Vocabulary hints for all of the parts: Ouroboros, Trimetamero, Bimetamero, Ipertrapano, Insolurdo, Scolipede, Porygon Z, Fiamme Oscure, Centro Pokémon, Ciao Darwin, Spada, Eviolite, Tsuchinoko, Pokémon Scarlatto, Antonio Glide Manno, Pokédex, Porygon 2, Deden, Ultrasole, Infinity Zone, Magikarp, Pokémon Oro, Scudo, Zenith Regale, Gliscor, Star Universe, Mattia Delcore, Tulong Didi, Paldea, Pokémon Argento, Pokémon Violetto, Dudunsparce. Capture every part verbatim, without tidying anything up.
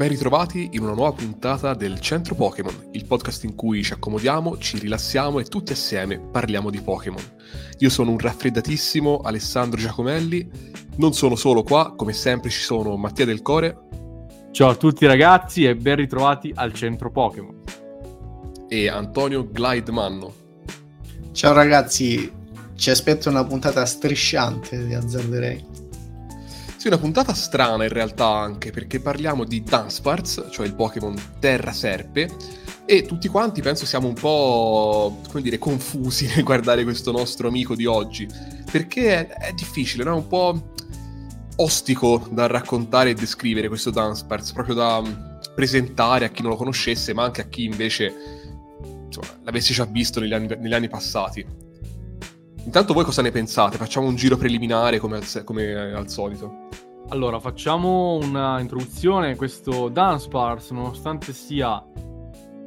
Ben ritrovati in una nuova puntata del Centro Pokémon, il podcast in cui ci accomodiamo, ci rilassiamo e tutti assieme parliamo di Pokémon. Io sono un raffreddatissimo Alessandro Giacomelli, non sono solo qua, come sempre ci sono Mattia Delcore. Ciao a tutti ragazzi e ben ritrovati al Centro Pokémon. E Antonio Glide Manno. Ciao ragazzi, ci aspetto una puntata strisciante, vi azzarderei. Sì, una puntata strana in realtà anche, perché parliamo di Dunsparce, cioè il Pokémon Terra Serpe, e tutti quanti penso siamo un po', come dire, confusi nel guardare questo nostro amico di oggi, perché è, è difficile, no? Un po' ostico da raccontare e descrivere questo Dunsparce, proprio da presentare a chi non lo conoscesse, ma anche a chi invece insomma, l'avesse già visto negli anni, negli anni passati. Intanto voi cosa ne pensate? Facciamo un giro preliminare come al, come al solito. Allora, facciamo una introduzione. Questo Dunsparce, nonostante sia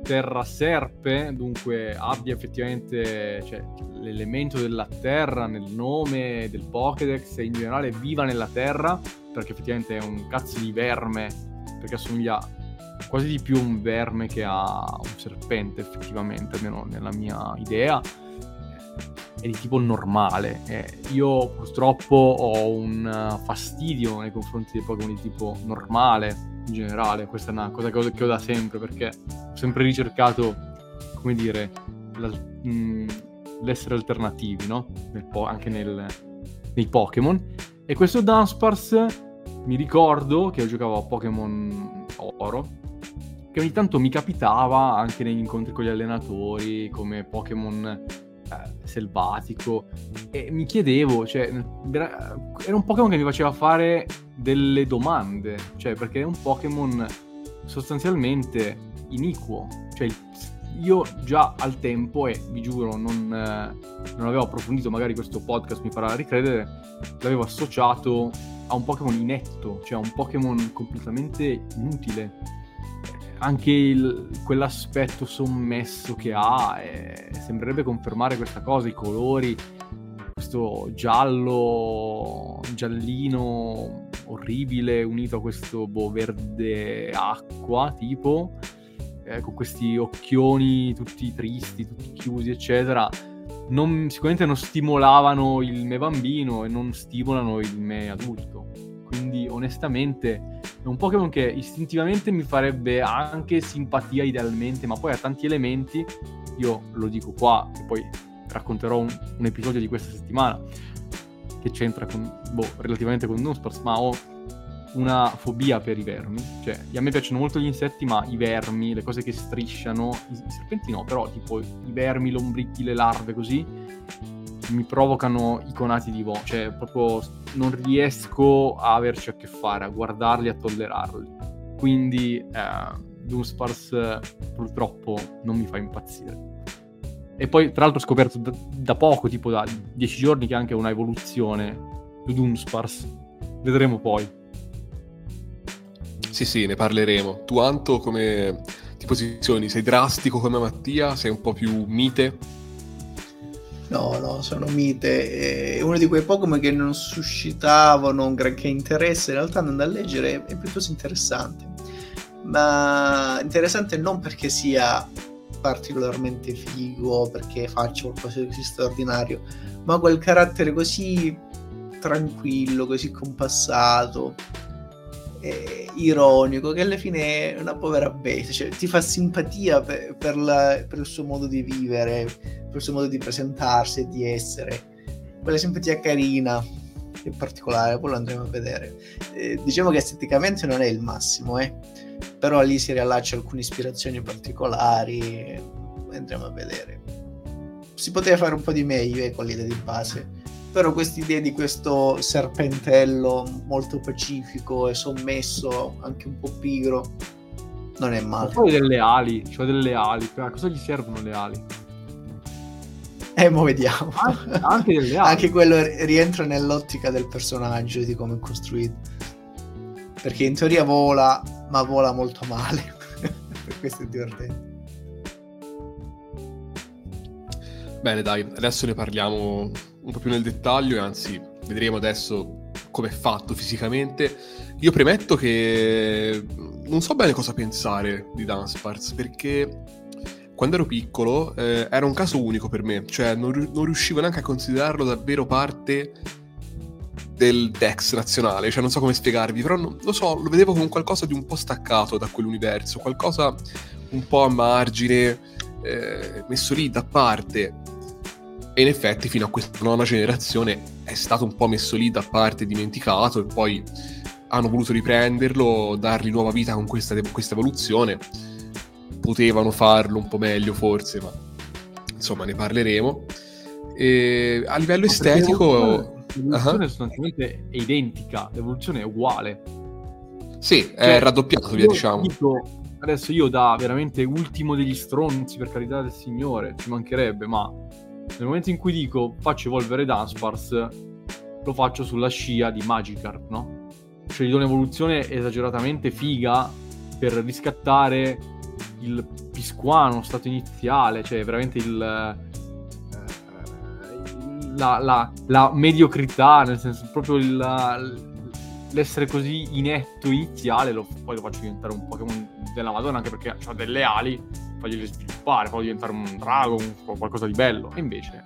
terra serpe, dunque abbia effettivamente cioè, l'elemento della terra nel nome del Pokédex e in generale viva nella terra, perché effettivamente è un cazzo di verme, perché assomiglia quasi di più a un verme che a un serpente effettivamente, almeno nella mia idea. È di tipo normale. Eh, io purtroppo ho un fastidio nei confronti dei Pokémon di tipo normale in generale. Questa è una cosa che ho, che ho da sempre, perché ho sempre ricercato, come dire, la, mh, l'essere alternativi, no? Nel po- anche nel, nei Pokémon. E questo Dunsparce, mi ricordo che io giocavo a Pokémon Oro, che ogni tanto mi capitava anche negli incontri con gli allenatori come Pokémon selvatico, e mi chiedevo, cioè, era un Pokémon che mi faceva fare delle domande, cioè, perché è un Pokémon sostanzialmente iniquo, cioè io già al tempo, e vi giuro non, non avevo approfondito, magari questo podcast mi farà ricredere, l'avevo associato a un Pokémon inetto, cioè un Pokémon completamente inutile. Anche il, quell'aspetto sommesso che ha, eh, sembrerebbe confermare questa cosa, i colori, questo giallo, giallino orribile unito a questo boh, verde acqua tipo, eh, con questi occhioni tutti tristi, tutti chiusi eccetera, non, sicuramente non stimolavano il me bambino e non stimolano il me adulto, quindi onestamente è un Pokémon che istintivamente mi farebbe anche simpatia idealmente, ma poi ha tanti elementi, io lo dico qua, che poi racconterò un, un episodio di questa settimana, che c'entra con, boh, relativamente con Dunsparce, ma ho una fobia per i vermi, cioè a me piacciono molto gli insetti, ma i vermi, le cose che strisciano, i serpenti no, però tipo i vermi, i lombrichi, le larve così, mi provocano i conati di voce, cioè proprio non riesco a averci a che fare, a guardarli, a tollerarli, quindi eh, Dunsparce purtroppo non mi fa impazzire. E poi tra l'altro ho scoperto da, da poco, tipo da dieci giorni, che è anche una evoluzione di Dunsparce, vedremo poi. Sì sì, ne parleremo. Tu Anto come ti posizioni? Sei drastico come Mattia? Sei un po' più mite? No, no, sono mite. È uno di quei Pokémon che non suscitavano un granché interesse. In realtà andando a leggere è piuttosto interessante. Ma interessante non perché sia particolarmente figo, perché faccia qualcosa di così straordinario, ma quel carattere così tranquillo, così compassato, eh, ironico, che alla fine è una povera bestia. Cioè, ti fa simpatia per, per, la, per il suo modo di vivere, il suo modo di presentarsi e di essere, quella simpatia carina e particolare, poi lo andremo a vedere. Eh, diciamo che esteticamente non è il massimo, eh? Però lì si riallaccia alcune ispirazioni particolari, andremo a vedere. Si poteva fare un po' di meglio eh, con l'idea di base, però quest'idea di questo serpentello molto pacifico e sommesso, anche un po' pigro, non è male. Poi delle ali, cioè delle ali, a cosa gli servono le ali? Eh, mo vediamo. Anche, anche, delle ali. Anche quello rientra nell'ottica del personaggio, di come è costruito. Perché in teoria vola, ma vola molto male. Per questo è divertente. Bene, dai, adesso ne parliamo un po' più nel dettaglio, e anzi, vedremo adesso come è fatto fisicamente. Io premetto che non so bene cosa pensare di Dunsparce, perché quando ero piccolo eh, era un caso unico per me, cioè non, non riuscivo neanche a considerarlo davvero parte del Dex nazionale, cioè non so come spiegarvi, però non, lo so, lo vedevo come qualcosa di un po' staccato da quell'universo, qualcosa un po' a margine, eh, messo lì da parte. E in effetti fino a questa nona generazione è stato un po' messo lì da parte, dimenticato, e poi hanno voluto riprenderlo, dargli nuova vita con questa, questa evoluzione. Potevano farlo un po' meglio forse, ma insomma ne parleremo. E a livello ma estetico l'evoluzione uh-huh. sostanzialmente è identica, l'evoluzione è uguale. Sì, cioè, è raddoppiato via, diciamo. Dico, adesso io da veramente ultimo degli stronzi, per carità del Signore, ci mancherebbe, ma nel momento in cui dico faccio evolvere Dunsparce, lo faccio sulla scia di Magikarp, no? Cioè gli do un'evoluzione esageratamente figa per riscattare il piscuano stato iniziale, cioè veramente il eh, la, la, la mediocrità, nel senso proprio il, l'essere così inetto iniziale, lo, poi lo faccio diventare un Pokémon della Madonna, anche perché ha delle ali, fagliele sviluppare, farlo diventare un drago, un, qualcosa di bello. E invece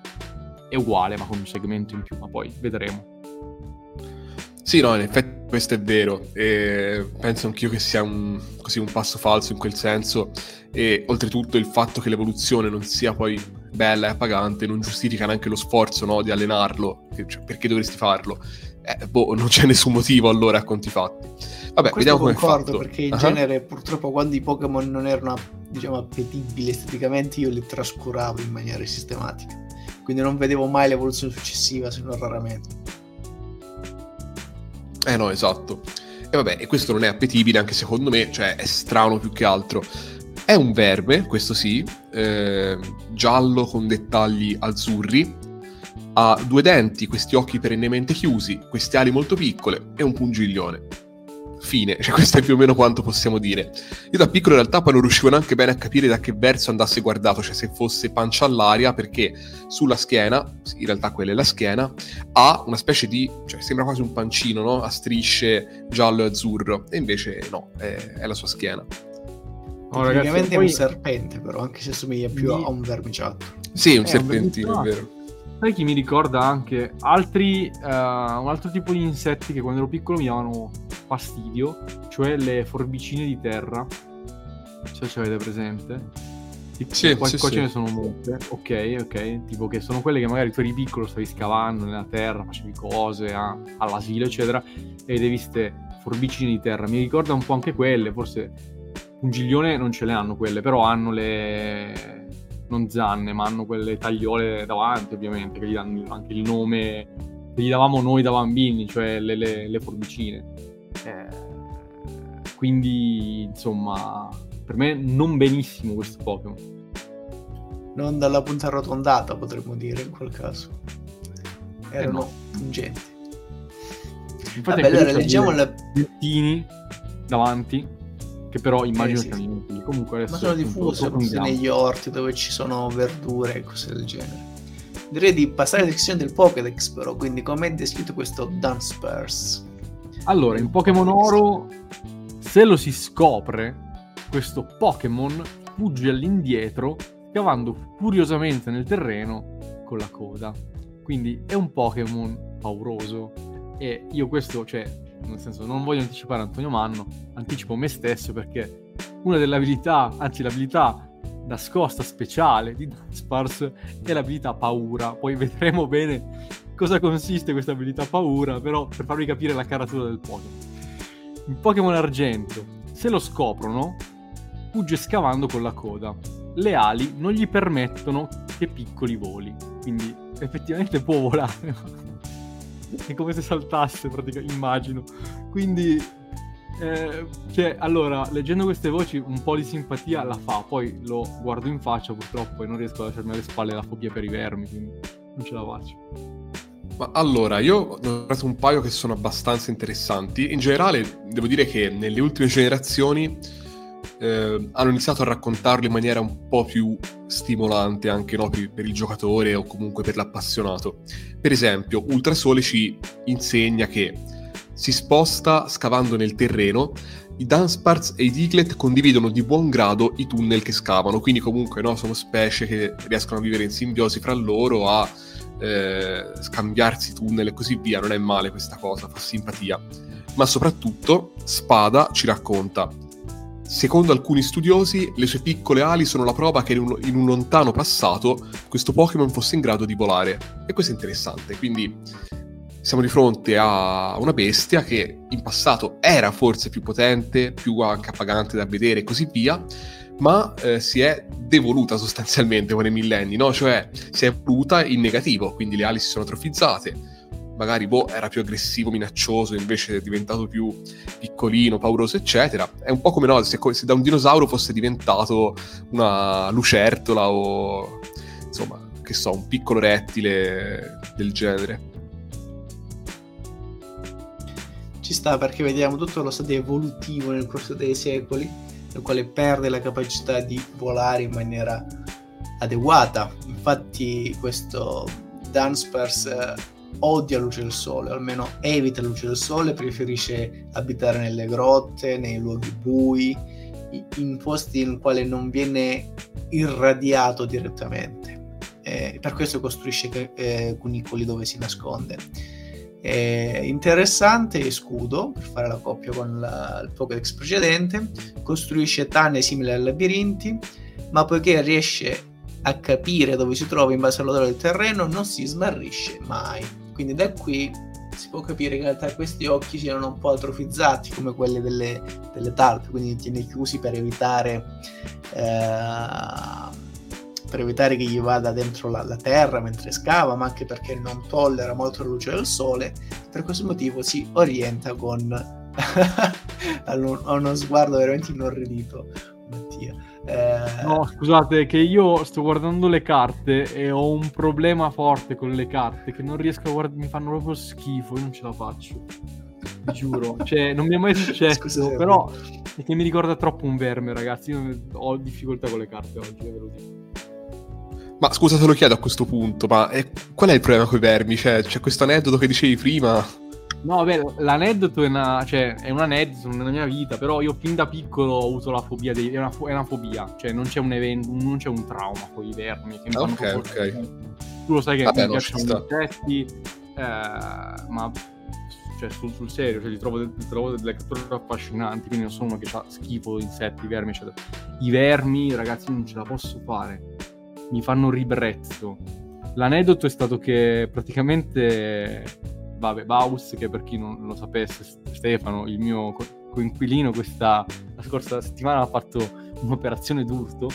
è uguale, ma con un segmento in più, ma poi vedremo. Sì, no, in effetti questo è vero, e penso anch'io che sia un, così un passo falso in quel senso, e oltretutto il fatto che l'evoluzione non sia poi bella e appagante non giustifica neanche lo sforzo, no, di allenarlo, che, cioè, perché dovresti farlo? Eh, boh, non c'è nessun motivo allora a conti fatti. Vabbè, questo vediamo come è fatto. Perché in uh-huh. genere purtroppo quando i Pokémon non erano, diciamo, appetibili esteticamente, io li trascuravo in maniera sistematica, quindi non vedevo mai l'evoluzione successiva, se non raramente. Eh no, esatto. E vabbè, e questo non è appetibile, anche secondo me, cioè è strano più che altro. È un verme, questo sì, eh, giallo con dettagli azzurri, ha due denti, questi occhi perennemente chiusi, queste ali molto piccole e un pungiglione. Fine, cioè questo è più o meno quanto possiamo dire. Io da piccolo in realtà poi non riuscivo neanche bene a capire da che verso andasse guardato, cioè se fosse pancia all'aria, perché sulla schiena, in realtà quella è la schiena, ha una specie di, cioè sembra quasi un pancino, no? A strisce giallo e azzurro, e invece no, è, è la sua schiena. Oh, praticamente è un poi... serpente, però, anche se assomiglia più a un vermiciattolo. Sì, un è serpentino, un è vero. Sai chi mi ricorda anche altri, uh, un altro tipo di insetti che quando ero piccolo mi davano fastidio, cioè le forbicine di terra, se ce l'avete presente. Tipo, sì, qua, sì, qua sì. Ce ne sono molte, ok, ok, tipo che sono quelle che magari tu eri piccolo, stavi scavando nella terra, facevi cose ah, all'asilo eccetera, e hai viste forbicine di terra. Mi ricorda un po' anche quelle, forse pungiglione non ce le hanno quelle, però hanno le... non zanne, ma hanno quelle tagliole davanti, ovviamente, che gli danno anche il nome che gli davamo noi da bambini, cioè le, le, le forbicine. Eh, quindi, insomma, per me non benissimo questo Pokémon. Non dalla punta arrotondata, potremmo dire, in quel caso. Erano eh no. pungenti. Infatti, vabbè, allora, leggiamo la... pettini davanti, che però immagino eh, sì, sì. che comunque adesso ma sono diffuse negli orti dove ci sono verdure e cose del genere. Direi di passare alla sezione del Pokédex, però, quindi come è descritto questo Dunsparce? Allora, in Pokémon Oro, se lo si scopre, questo Pokémon fugge all'indietro scavando furiosamente nel terreno con la coda, quindi è un Pokémon pauroso. E io questo, cioè, nel senso, non voglio anticipare Antonio Manno, anticipo me stesso, perché una delle abilità, anzi l'abilità nascosta speciale di Dunsparce è l'abilità paura. Poi vedremo bene cosa consiste questa abilità paura, però per farvi capire la caratura del Pokémon. In Pokémon Argento, se lo scoprono, fugge scavando con la coda. Le ali non gli permettono che piccoli voli, quindi effettivamente può volare. È come se saltasse, praticamente, immagino. Quindi, eh, cioè, allora, leggendo queste voci un po' di simpatia la fa, poi lo guardo in faccia purtroppo e non riesco a lasciarmi alle spalle la fobia per i vermi, quindi non ce la faccio. Ma allora, io ho trovato un paio che sono abbastanza interessanti. In generale, devo dire che nelle ultime generazioni eh, hanno iniziato a raccontarlo in maniera un po' più stimolante anche, no, per il giocatore o comunque per l'appassionato. Per esempio Ultrasole ci insegna che si sposta scavando nel terreno. I Dunsparce e i Diglett condividono di buon grado i tunnel che scavano, quindi comunque no, sono specie che riescono a vivere in simbiosi fra loro, a eh, scambiarsi tunnel e così via. Non è male questa cosa, fa simpatia. Ma soprattutto Spada ci racconta: secondo alcuni studiosi le sue piccole ali sono la prova che in un, in un lontano passato questo Pokémon fosse in grado di volare. E questo è interessante, quindi siamo di fronte a una bestia che in passato era forse più potente, più anche appagante da vedere e così via, ma eh, si è devoluta sostanzialmente con i millenni, no? Cioè si è evoluta in negativo, quindi le ali si sono atrofizzate, magari boh, era più aggressivo, minaccioso, invece è diventato più piccolino, pauroso, eccetera. È un po' come no, se, se da un dinosauro fosse diventato una lucertola o insomma, che so, un piccolo rettile del genere. Ci sta, perché vediamo tutto lo stato evolutivo nel corso dei secoli, nel quale perde la capacità di volare in maniera adeguata. Infatti questo Dunsparce odia la luce del sole, almeno evita la luce del sole, preferisce abitare nelle grotte, nei luoghi bui, in posti in quale non viene irradiato direttamente. Eh, per questo costruisce eh, cunicoli dove si nasconde. Eh, interessante Scudo, per fare la coppia con la, il Pokédex precedente, costruisce tane simili ai labirinti, ma poiché riesce a capire dove si trova in base all'odore del terreno non si smarrisce mai. Quindi da qui si può capire che in realtà questi occhi siano un po' atrofizzati come quelli delle, delle talpe, quindi li tiene chiusi per evitare eh, per evitare che gli vada dentro la, la terra mentre scava, ma anche perché non tollera molto la luce del sole. Per questo motivo si orienta con a uno sguardo veramente inorridito. Mattia, eh... no, scusate, che io sto guardando le carte e ho un problema forte con le carte che non riesco a guardare, mi fanno proprio schifo, io non ce la faccio, vi giuro. Cioè, non mi è mai successo. Scusate, però è che mi ricorda troppo un verme, ragazzi. Io ho difficoltà con le carte oggi, ve lo dico. Ma scusa, te lo chiedo a questo punto, ma eh, qual è il problema con i vermi? Cioè, c'è questo aneddoto che dicevi prima? No, beh, l'aneddoto è, una, cioè, è un aneddoto nella mia vita, però io fin da piccolo ho avuto la fobia, dei, è, una fo- è una fobia, cioè non c'è un evento, non c'è un trauma con i vermi. Che ok, fanno ok. Tu lo sai che vabbè, mi no, piacciono gli insetti, eh, ma cioè, sul, sul serio, cioè, li trovo, li trovo delle catture affascinanti, quindi non sono uno che ha schifo, insetti, vermi, eccetera. I vermi, ragazzi, non ce la posso fare. Mi fanno ribrezzo. L'aneddoto è stato che praticamente vabbè, Baus, che per chi non lo sapesse, Stefano, il mio coinquilino, questa la scorsa settimana ha fatto un'operazione d'urto,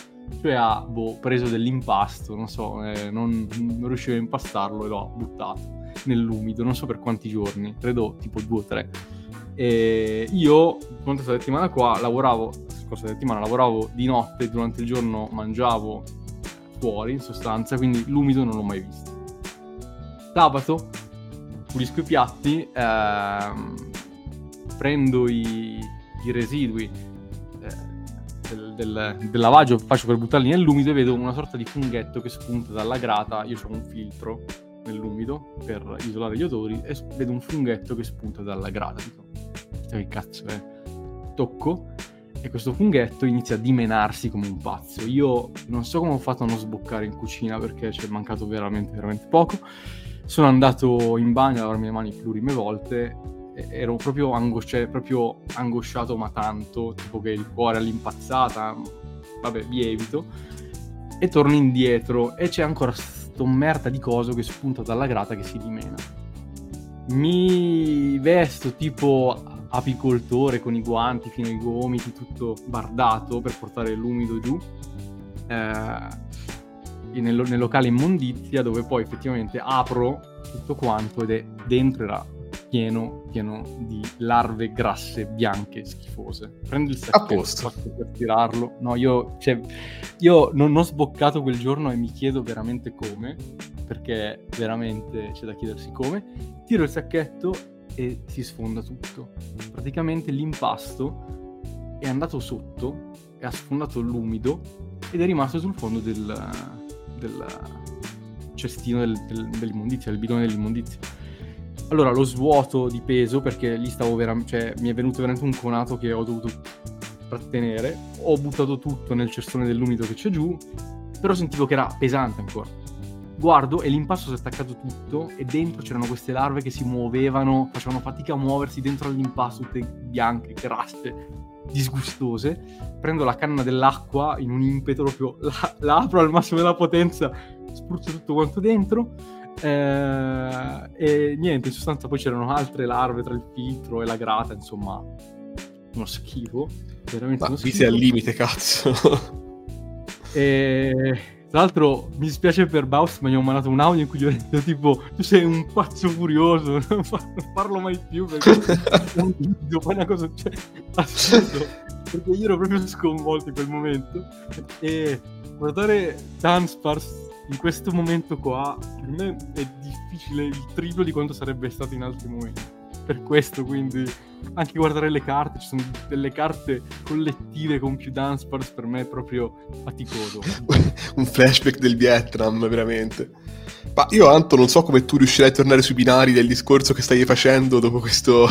cioè ha boh, preso dell'impasto, non so, eh, non, non riusciva a impastarlo e l'ho buttato nell'umido, non so per quanti giorni, credo tipo due o tre. E io durante questa settimana qua lavoravo, la scorsa settimana lavoravo di notte, durante il giorno mangiavo fuori in sostanza, quindi l'umido non l'ho mai visto. Sabato pulisco i piatti, ehm, prendo i, i residui eh, del, del, del lavaggio, faccio per buttarli nell'umido e vedo una sorta di funghetto che spunta dalla grata. Io ho un filtro nell'umido per isolare gli odori e vedo un funghetto che spunta dalla grata. Dico, che cazzo è? Tocco e questo funghetto inizia a dimenarsi come un pazzo. Io non so come ho fatto a non sboccare in cucina, perché c'è mancato veramente veramente poco. Sono andato in bagno a lavarmi le mani plurime volte, ero proprio, angosci- proprio angosciato, ma tanto, tipo che il cuore all'impazzata, vabbè, vi evito. E torno indietro e c'è ancora sto merda di coso che spunta dalla grata che si dimena. Mi vesto tipo apicoltore con i guanti fino ai gomiti, tutto bardato per portare l'umido giù eh, nel, nel locale immondizia, dove poi effettivamente apro tutto quanto ed è dentro era pieno pieno di larve grasse bianche schifose. Prendo il sacchetto per tirarlo, no, io, cioè, io non ho sboccato quel giorno e mi chiedo veramente come, perché veramente c'è da chiedersi come. Tiro il sacchetto e si sfonda tutto. Praticamente l'impasto è andato sotto e ha sfondato l'umido ed è rimasto sul fondo del, del cestino del, del, dell'immondizia, del bidone dell'immondizia. Allora, lo svuoto di peso, perché lì stavo veramente, cioè mi è venuto veramente un conato che ho dovuto trattenere. Ho buttato tutto nel cestone dell'umido che c'è giù, però sentivo che era pesante ancora. Guardo e l'impasto si è staccato tutto e dentro c'erano queste larve che si muovevano, facevano fatica a muoversi dentro all'impasto, tutte bianche, grasse, disgustose. Prendo la canna dell'acqua in un impeto, proprio la, la apro al massimo della potenza, spruzzo tutto quanto dentro, eh, e niente, in sostanza poi c'erano altre larve tra il filtro e la grata, insomma uno schifo veramente. Ma uno qui schifo. Sei al limite, cazzo. E tra l'altro mi dispiace per Baust, ma gli ho mandato un audio in cui gli ho detto tipo: tu sei un pazzo furioso, non parlo mai più perché non devo fare una cosa, cioè, assurdo, perché io ero proprio sconvolto in quel momento. E guardare Dunsparce in questo momento qua per me è difficile il triplo di quanto sarebbe stato in altri momenti. Per questo, quindi, anche guardare le carte, ci sono delle carte collettive con più Dunsparce, per me è proprio faticoso. Un flashback del Vietnam, veramente. Ma io, Anto, non so come tu riuscirai a tornare sui binari del discorso che stai facendo dopo questo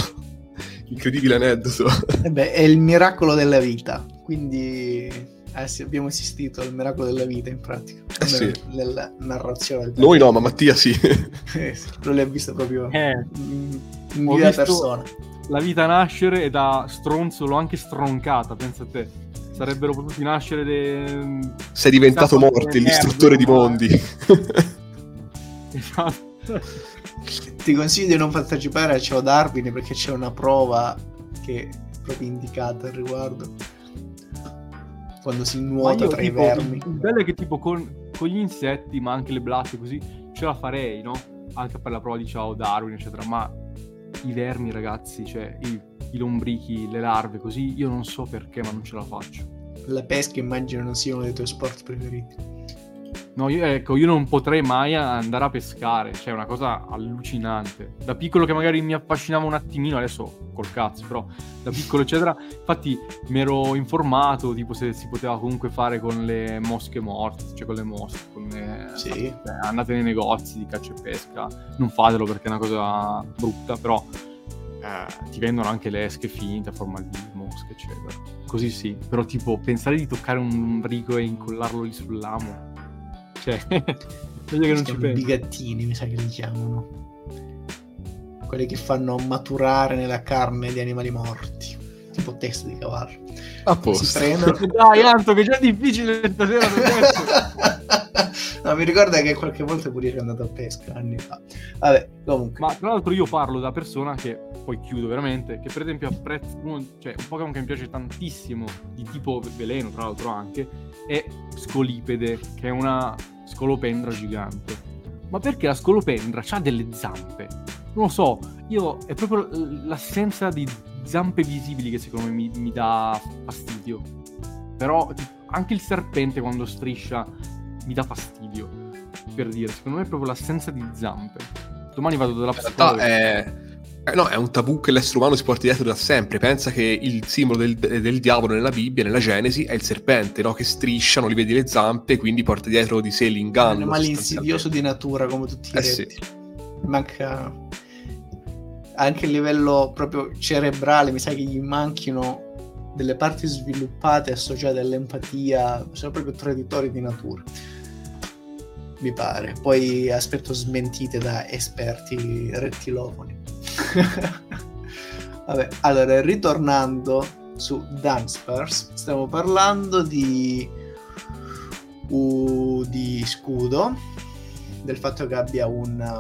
incredibile aneddoto. Eh beh, è il miracolo della vita, quindi... Eh sì, abbiamo assistito al miracolo della vita, in pratica, eh sì. Nella narrazione. Noi no, ma Mattia sì. Eh sì, però l'ha visto proprio eh, in ho visto persona. La vita nascere, e da stronzo l'ho anche stroncata, pensa a te. Sarebbero potuti nascere de... Sei diventato morte, de... l'istruttore di mondi. Esatto. Ti consiglio di non partecipare a Ciao Darwin, perché c'è una prova che è proprio indicata al riguardo, quando si nuota io, tra tipo, i vermi. Il bello è che tipo con, con gli insetti, ma anche le blatte così, ce la farei, no? Anche per la prova di Ciao Darwin, eccetera. Ma i vermi, ragazzi, cioè i, i lombrichi, le larve, così, io non so perché, ma non ce la faccio. La pesca immagino non sia uno dei tuoi sport preferiti. No, io, ecco, io non potrei mai andare a pescare, cioè è una cosa allucinante. Da piccolo che magari mi affascinava un attimino, adesso col cazzo, però da piccolo eccetera, infatti mi ero informato tipo se si poteva comunque fare con le mosche morte, cioè con le mosche, con le... Sì. Cioè, andate nei negozi di caccia e pesca, non fatelo perché è una cosa brutta, però eh, ti vendono anche le esche finte a forma di mosche eccetera, così sì, però tipo pensare di toccare un lombrico e incollarlo lì sull'amo, cioè, meglio che non ci pensi. Bigattini, mi sa che li chiamano, quelli che fanno maturare nella carne di animali morti, tipo testa di cavallo. A posto. Dai, Anto, che già è difficile stasera. No, mi ricorda che qualche volta pure ci è andato a pesca anni fa. Vabbè, comunque. Ma tra l'altro io parlo da persona che, poi chiudo veramente, che per esempio apprezzo uno, cioè un Pokémon che mi piace tantissimo, di tipo veleno tra l'altro anche, è Scolipede, che è una scolopendra gigante. Ma perché la scolopendra ha delle zampe? Non lo so, io è proprio l'assenza di zampe visibili che secondo me mi, mi dà fastidio. Però anche il serpente quando striscia mi dà fastidio, per dire, secondo me è proprio l'assenza di zampe. Domani vado dalla psicologa. È... Eh, no, è un tabù che l'essere umano si porta dietro da sempre. Pensa che il simbolo del, del diavolo nella Bibbia, nella Genesi, è il serpente, no? Che striscia, non gli vedi le zampe, quindi porta dietro di sé l'inganno. È un animale insidioso di natura, come tutti i eh sì. Manca anche il livello proprio cerebrale, mi sa che gli manchino delle parti sviluppate associate all'empatia, sono proprio traditori di natura, mi pare. Poi aspetto smentite da esperti rettilofoni. Vabbè, allora, ritornando su Dunsparce, stiamo parlando di uh, di Scudo, del fatto che abbia un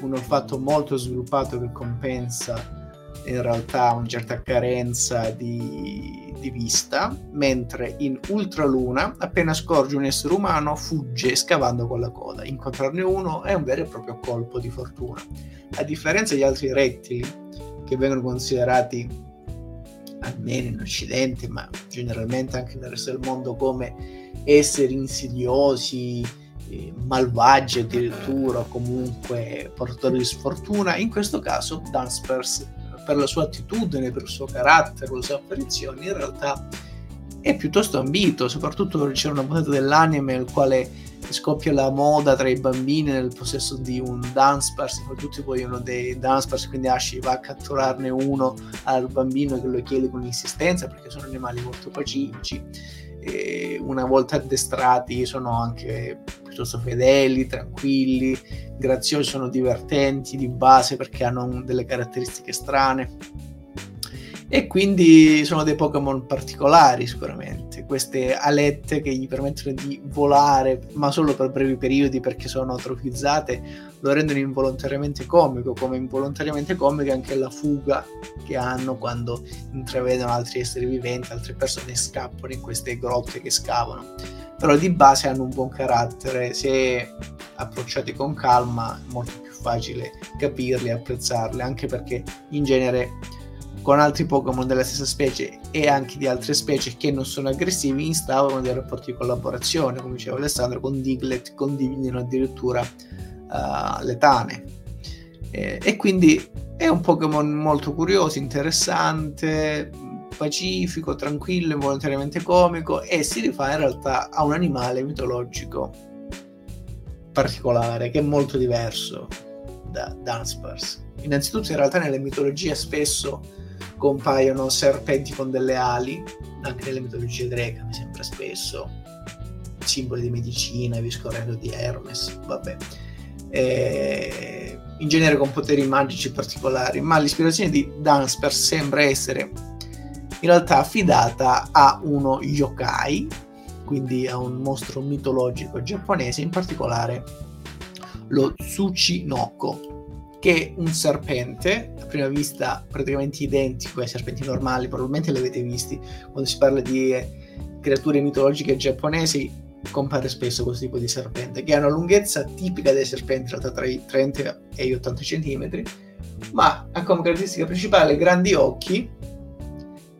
un olfatto molto sviluppato che compensa in realtà una certa carenza di, di vista, mentre in Ultraluna appena scorge un essere umano fugge scavando con la coda. Incontrarne uno è un vero e proprio colpo di fortuna, a differenza degli altri rettili che vengono considerati, almeno in Occidente ma generalmente anche nel resto del mondo, come esseri insidiosi, malvagi addirittura, comunque portatori di sfortuna. In questo caso Dunsparce, per la sua attitudine, per il suo carattere, per le sue apparizioni, in realtà è piuttosto ambito, soprattutto c'era una puntata dell'anime nel quale scoppia la moda tra i bambini nel possesso di un Dunsparce, poi tutti vogliono dei Dunsparce, quindi Ash va a catturarne uno al bambino che lo chiede con insistenza perché sono animali molto pacifici e una volta addestrati sono anche piuttosto fedeli, tranquilli, graziosi, sono divertenti di base perché hanno delle caratteristiche strane. E quindi sono dei Pokémon particolari sicuramente, queste alette che gli permettono di volare ma solo per brevi periodi perché sono atrofizzate lo rendono involontariamente comico, come involontariamente comica anche la fuga che hanno quando intravedono altri esseri viventi, altre persone, scappano in queste grotte che scavano, però di base hanno un buon carattere, se approcciati con calma è molto più facile capirli e apprezzarli, anche perché in genere con altri Pokémon della stessa specie e anche di altre specie che non sono aggressivi instaurano dei rapporti di collaborazione, come diceva Alessandro, con Diglett condividono addirittura uh, le tane, eh, e quindi è un Pokémon molto curioso, interessante, pacifico, tranquillo, involontariamente comico e si rifà in realtà a un animale mitologico particolare che è molto diverso da Dunsparce. Innanzitutto in realtà nelle mitologie spesso compaiono serpenti con delle ali, anche nelle mitologie greche mi sembra spesso, simboli di medicina, vi scorrendo di Hermes, vabbè, e in genere con poteri magici particolari, ma l'ispirazione di Dunsparce sembra essere in realtà affidata a uno yokai, quindi a un mostro mitologico giapponese, in particolare lo Tsuchinoko, che è un serpente a prima vista praticamente identico ai serpenti normali, probabilmente li avete visti quando si parla di eh, creature mitologiche giapponesi, compare spesso questo tipo di serpente che ha una lunghezza tipica dei serpenti, in realtà tra i trenta e gli ottanta centimetri, ma ha come caratteristica principale grandi occhi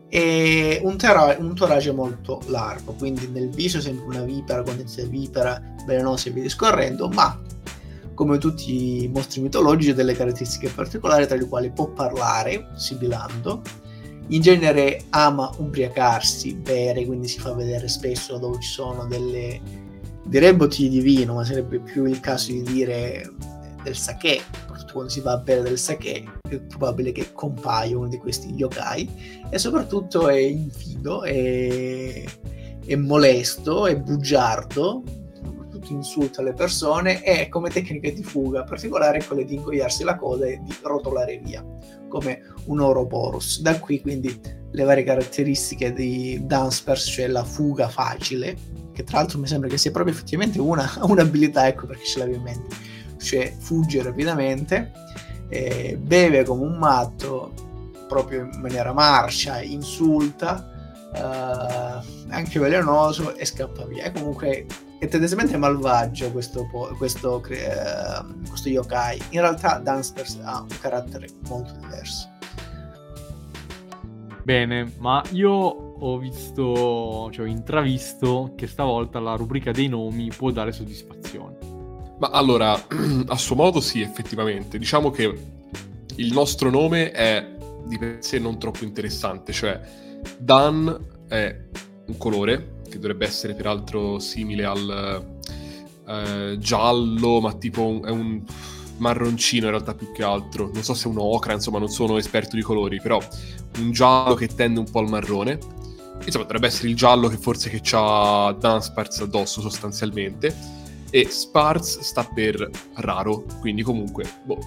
e un, tera- un torace molto largo, quindi nel viso sembra una vipera, con tendenza vipera, velenosa e via discorrendo, ma come tutti i mostri mitologici, delle caratteristiche particolari, tra le quali può parlare, sibilando, in genere ama ubriacarsi, bere, quindi si fa vedere spesso dove ci sono delle, direi bottiglie di vino, ma sarebbe più il caso di dire del sake, perché quando si va a bere del sake è probabile che compaia uno di questi yokai, e soprattutto è infido, è, è molesto, è bugiardo, insulta le persone e come tecnica di fuga particolare è quella di ingoiarsi la coda e di rotolare via come un Ouroboros. Da qui quindi le varie caratteristiche di Dunsparce, cioè la fuga facile, che tra l'altro mi sembra che sia proprio effettivamente una, un'abilità, ecco perché ce l'avevo in mente, cioè fugge rapidamente, eh, beve come un matto proprio in maniera marcia, insulta, Uh, anche velenoso e scappa via. E comunque è tendenzialmente malvagio questo, po- questo, uh, questo yokai. In realtà Dunsparce ha un carattere molto diverso. Bene, ma io ho visto, cioè ho intravisto che stavolta la rubrica dei nomi può dare soddisfazione. Ma allora, a suo modo sì, effettivamente. Diciamo che il nostro nome è di per sé non troppo interessante, cioè Dan è un colore che dovrebbe essere peraltro simile al eh, giallo, ma tipo un, è un marroncino in realtà più che altro, non so se è un ocra, insomma non sono esperto di colori, però un giallo che tende un po' al marrone, insomma dovrebbe essere il giallo che forse che c'ha Dunsparce addosso sostanzialmente, e Sparce sta per raro, quindi comunque boh,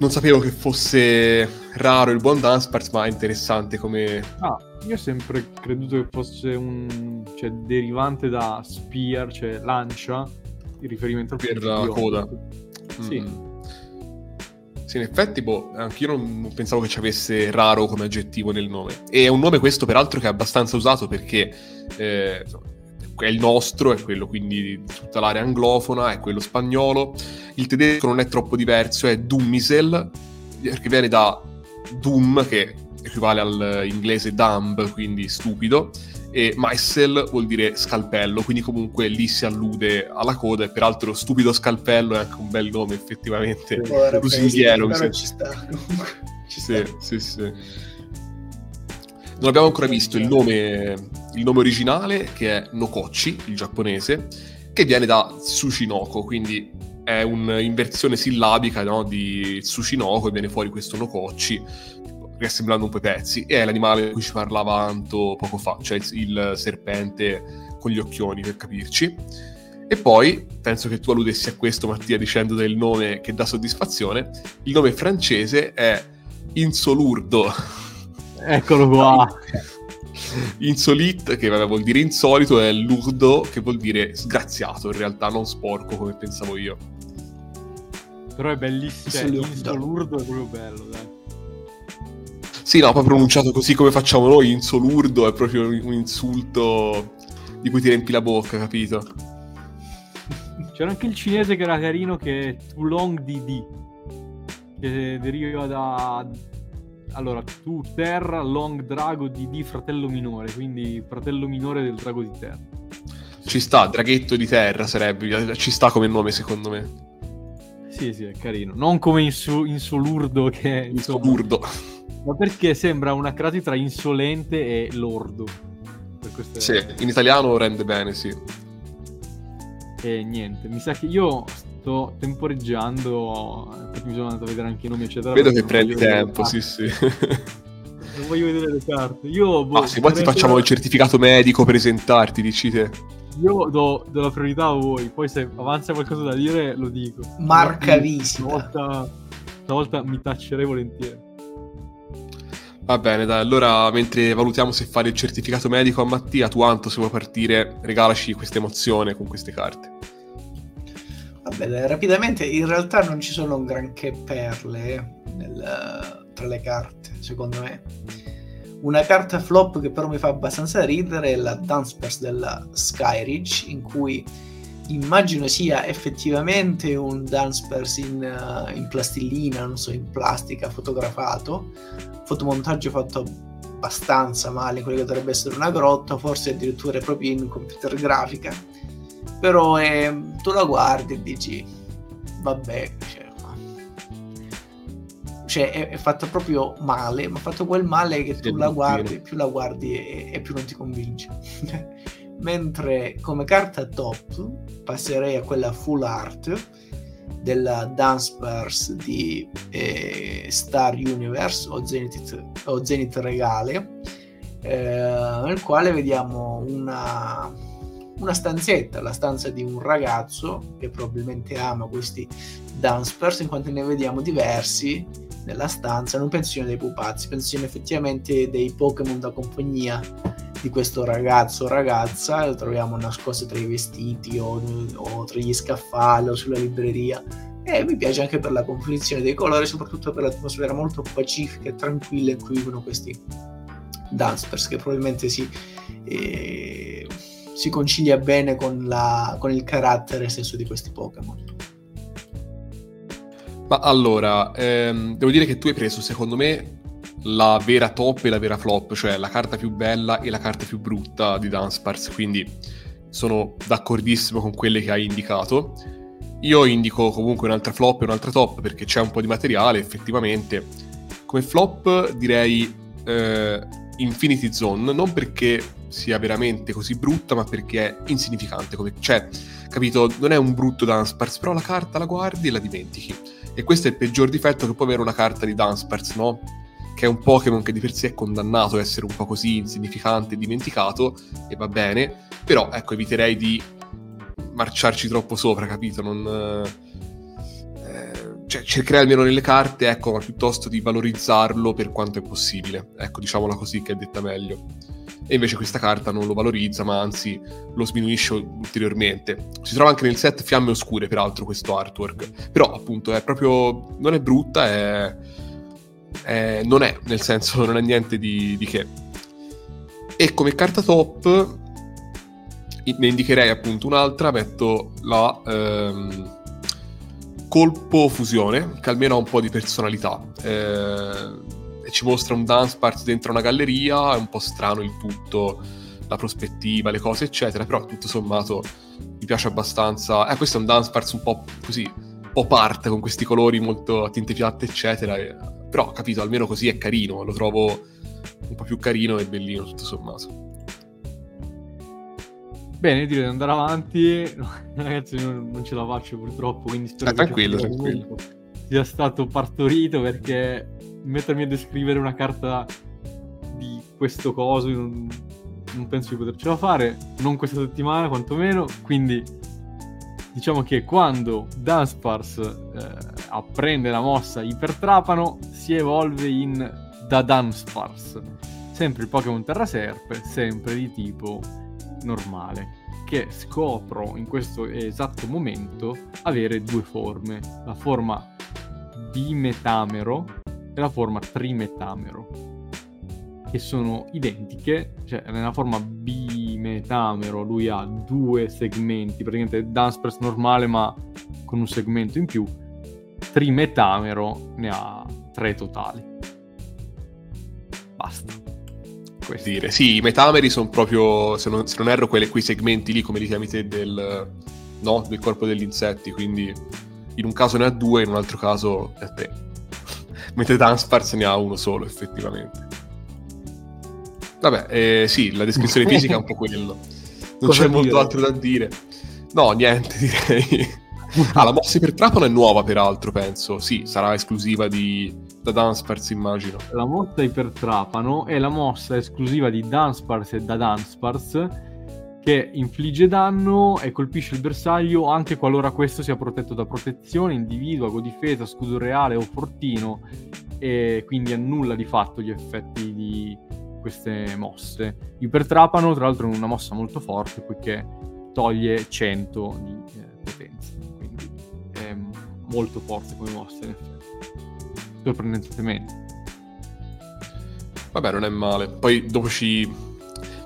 non sapevo che fosse raro il buon Dunsparce, ma è interessante come... Ah, io ho sempre creduto che fosse un... cioè derivante da spear, cioè lancia, in riferimento al... Per la coda. Sì. Mm. Sì, in effetti, boh, anche io non pensavo che ci avesse raro come aggettivo nel nome. E è un nome questo, peraltro, che è abbastanza usato perché... Eh, è il nostro, è quello quindi di tutta l'area anglofona, è quello spagnolo, il tedesco non è troppo diverso, è Dummisel, che viene da Dum, che equivale all'inglese dumb, quindi stupido, e Meissel vuol dire scalpello, quindi comunque lì si allude alla coda, e peraltro stupido scalpello è anche un bel nome effettivamente, lusinghiero. Ci sta, ci sta. Sì, sì, sì. Non abbiamo ancora visto il nome, il nome originale, che è Nokochi, il giapponese, che viene da Tsuchinoko, quindi è un'inversione sillabica, no, di Tsuchinoko, e viene fuori questo Nokochi, che sembrano un po' i pezzi, e è l'animale di cui ci parlava Anto poco fa, cioè il serpente con gli occhioni, per capirci. E poi, penso che tu alludessi a questo, Mattia, dicendo del nome che dà soddisfazione, il nome francese è Insolurdo. Eccolo qua. Insolite, che vabbè, vuol dire insolito, è lurdo, che vuol dire sgraziato, in realtà, non sporco come pensavo io. Però è bellissimo, cioè, Insolurdo è proprio bello, dai. Sì, no, poi pronunciato così come facciamo noi, Insolurdo, è proprio un insulto di cui ti riempi la bocca, capito? C'era anche il cinese che era carino, che è Tulong Didi, che deriva da... Allora, tu terra, long drago di di fratello minore, quindi fratello minore del drago di terra. Ci sta, draghetto di terra sarebbe, ci sta come nome secondo me. Sì, sì, è carino. Non come insu- insolurdo che... Insolurdo. Ma perché sembra una crasi tra insolente e lordo. Per queste... Sì, in italiano rende bene, sì. E niente, mi sa che io... sto temporeggiando, infatti mi sono andato a vedere anche i nomi eccetera. Vedo che prendi tempo, sì sì. Non voglio vedere le carte. Io boh, ah, se poi ti facciamo la... il certificato medico, presentarti, dici te. Io do, do la priorità a voi, poi se avanza qualcosa da dire lo dico. Marca visita. Stavolta, stavolta mi taccerei volentieri. Va bene, dai, allora mentre valutiamo se fare il certificato medico a Mattia, tu Anto, se vuoi partire, regalaci questa emozione con queste carte. Vabbè, rapidamente, in realtà non ci sono granché perle nel, tra le carte, secondo me. Una carta flop che però mi fa abbastanza ridere è la Dunsparce della Skyridge, in cui immagino sia effettivamente un Dunsparce in, uh, in plastilina, non so, in plastica, fotografato, fotomontaggio fatto abbastanza male, quello che dovrebbe essere una grotta, forse addirittura proprio in computer grafica. Però eh, tu la guardi e dici vabbè, cioè, cioè è, è fatta proprio male, ma ha fatto quel male che tu la guardi, più la guardi e, e più non ti convince. Mentre come carta top passerei a quella full art della Dunsparce di eh, Star Universe o Zenith, o Zenith Regale, eh, nel quale vediamo una... una stanzetta, la stanza di un ragazzo che probabilmente ama questi Dunsparce, in quanto ne vediamo diversi nella stanza, non pensiamo dei pupazzi, pensiamo effettivamente dei Pokémon da compagnia di questo ragazzo o ragazza, lo troviamo nascosto tra i vestiti o, o tra gli scaffali o sulla libreria, e mi piace anche per la composizione dei colori, soprattutto per l'atmosfera molto pacifica e tranquilla in cui vivono questi Dunsparce, che probabilmente si... Eh... si concilia bene con, la, con il carattere stesso di questi Pokémon. Ma allora, ehm, devo dire che tu hai preso, secondo me, la vera top e la vera flop, cioè la carta più bella e la carta più brutta di Dunsparce, quindi sono d'accordissimo con quelle che hai indicato. Io indico comunque un'altra flop e un'altra top, perché c'è un po' di materiale, effettivamente. Come flop direi eh, Infinity Zone, non perché sia veramente così brutta, ma perché è insignificante, come, cioè, capito, non è un brutto Dunsparce, però la carta la guardi e la dimentichi, e questo è il peggior difetto che può avere una carta di Dunsparce, no? Che è un Pokémon che di per sé è condannato a essere un po' così insignificante e dimenticato, e va bene, però ecco, eviterei di marciarci troppo sopra, capito? Non... Cioè, cercherei almeno nelle carte, ecco, ma piuttosto di valorizzarlo per quanto è possibile. Ecco, diciamola così, che è detta meglio. E invece questa carta non lo valorizza, ma anzi lo sminuisce ulteriormente. Si trova anche nel set Fiamme Oscure, peraltro, questo artwork. Però, appunto, è proprio... non è brutta, è... è... non è, nel senso, non è niente di, di che. E come carta top ne indicherei, appunto, un'altra. Metto la... Ehm... Colpo Fusione, che almeno ha un po' di personalità, eh, e ci mostra un Dunsparce dentro una galleria, è un po' strano il tutto, la prospettiva, le cose eccetera, però tutto sommato mi piace abbastanza. Eh, questo è un Dunsparce un po' così, pop art, con questi colori molto a tinte piatte eccetera, eh, però capito, almeno così è carino, lo trovo un po' più carino e bellino tutto sommato. Bene, io direi di andare avanti, ragazzi, non, non ce la faccio purtroppo, quindi spero ah, tranquillo, che tranquillo. sia stato partorito, perché mettermi a descrivere una carta di questo coso non, non penso di potercela fare, non questa settimana quantomeno, quindi diciamo che quando Dunsparce eh, apprende la mossa Ipertrapano si evolve in Dudunsparce, sempre il Pokémon Terraserpe, sempre di tipo normale, che scopro in questo esatto momento avere due forme, la forma bimetamero e la forma trimetamero, che sono identiche, cioè nella forma bimetamero lui ha due segmenti, praticamente Dunsparce normale ma con un segmento in più, trimetamero ne ha tre totali. Basta. Questo. Dire. Sì, i metameri sono proprio, se non, se non erro, quelle, quei segmenti lì, come li chiami te, del, no? del corpo degli insetti, quindi in un caso ne ha due, in un altro caso ne ha tre. Mentre Dunsparce ne ha uno solo, effettivamente. Vabbè, eh, sì, la descrizione fisica è un po' quello. Non Cosa c'è dire? molto altro da dire. No, niente, direi. Ah, la mossa Ipertrapano è nuova, peraltro, penso. Sì, sarà esclusiva di... da Dunsparce, immagino. La mossa Ipertrapano è la mossa esclusiva di Dunsparce e da Dunsparce, che infligge danno e colpisce il bersaglio anche qualora questo sia protetto da protezione, individua, codifesa, scudo reale o fortino, e quindi annulla di fatto gli effetti di queste mosse. Ipertrapano, tra l'altro, è una mossa molto forte poiché toglie cento di eh, potenza, quindi è molto forte come mossa, in effetti. Sorprendentemente. Vabbè, non è male. Poi dopo ci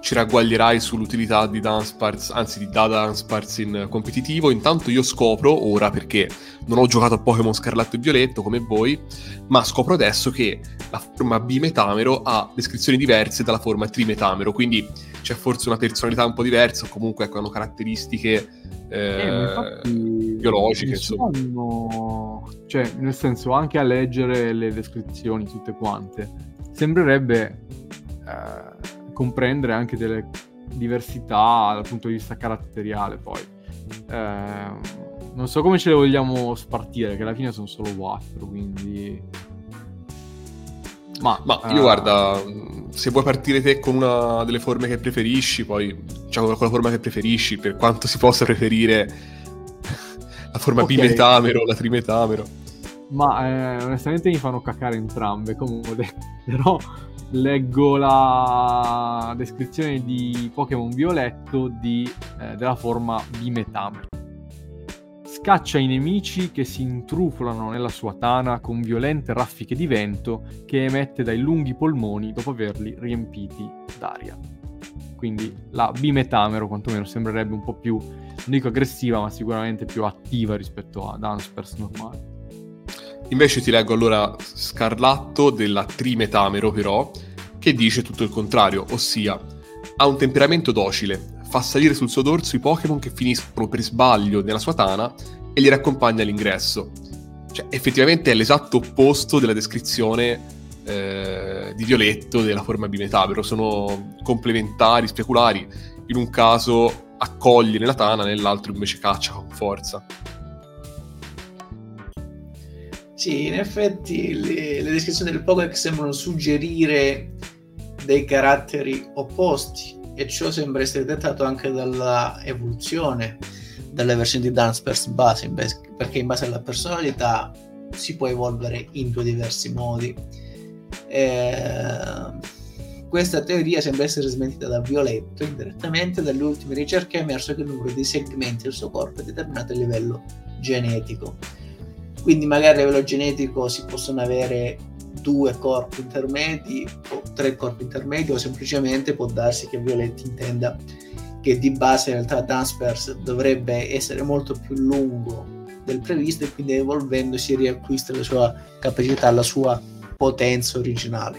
ci ragguaglierai sull'utilità di Dunsparce, anzi di Dunsparce in competitivo. Intanto io scopro ora, perché non ho giocato a Pokémon Scarlatto e Violetto come voi, ma scopro adesso che la forma bimetamero ha descrizioni diverse dalla forma trimetamero, quindi c'è forse una personalità un po' diversa, o comunque ecco, hanno caratteristiche eh, eh, infatti, biologiche, insomma. Sono... cioè, nel senso, anche a leggere le descrizioni tutte quante sembrerebbe eh... comprendere anche delle diversità dal punto di vista caratteriale. Poi eh, non so come ce le vogliamo spartire, che alla fine sono solo quattro, quindi ma, ma io eh... guarda, se vuoi partire te con una delle forme che preferisci, poi diciamo con la forma che preferisci, per quanto si possa preferire la forma okay. bimetamero o la trimetamero, ma eh, onestamente mi fanno cacare entrambe, comunque però leggo la descrizione di Pokémon Violetto di, eh, della forma bimetamero. Scaccia i nemici che si intrufolano nella sua tana con violente raffiche di vento che emette dai lunghi polmoni dopo averli riempiti d'aria. Quindi la bimetamero quantomeno sembrerebbe un po' più, non dico aggressiva, ma sicuramente più attiva rispetto a Dunsparce normale. Invece ti leggo allora Scarlatto della trimetamero, però, che dice tutto il contrario, ossia ha un temperamento docile, fa salire sul suo dorso i Pokémon che finiscono per sbaglio nella sua tana e li raccompagna all'ingresso. Cioè, effettivamente è l'esatto opposto della descrizione eh, di Violetto della forma bimetamero, sono complementari, speculari, in un caso accoglie nella tana, nell'altro invece caccia con forza. Sì, in effetti le, le descrizioni del Pokédex sembrano suggerire dei caratteri opposti, e ciò sembra essere dettato anche dalla evoluzione dalla versione di Dunsparce base, perché in base alla personalità si può evolvere in due diversi modi. Eh, questa teoria sembra essere smentita da Violetto indirettamente. Dalle ultime ricerche è emerso che il numero di segmenti del suo corpo è determinato a livello genetico. Quindi magari a livello genetico si possono avere due corpi intermedi o tre corpi intermedi, o semplicemente può darsi che Violetti intenda che di base in realtà Dunsparce dovrebbe essere molto più lungo del previsto, e quindi evolvendosi riacquista la sua capacità, la sua potenza originale.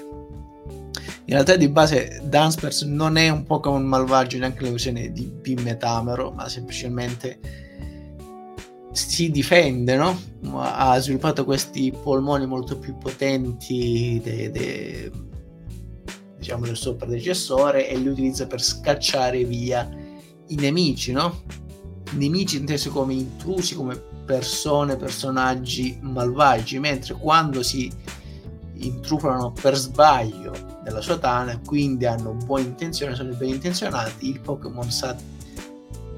In realtà di base Dunsparce non è un Pokémon malvagio neanche nella versione di bimetamero, ma semplicemente si difende, no? Ha sviluppato questi polmoni molto più potenti de, de, diciamo, del suo predecessore, e li utilizza per scacciare via i nemici, no? Nemici intesi come intrusi, come persone, personaggi malvagi, mentre quando si intrupolano per sbaglio nella sua tana, quindi hanno buone intenzioni, sono ben intenzionati, il Pokémon sa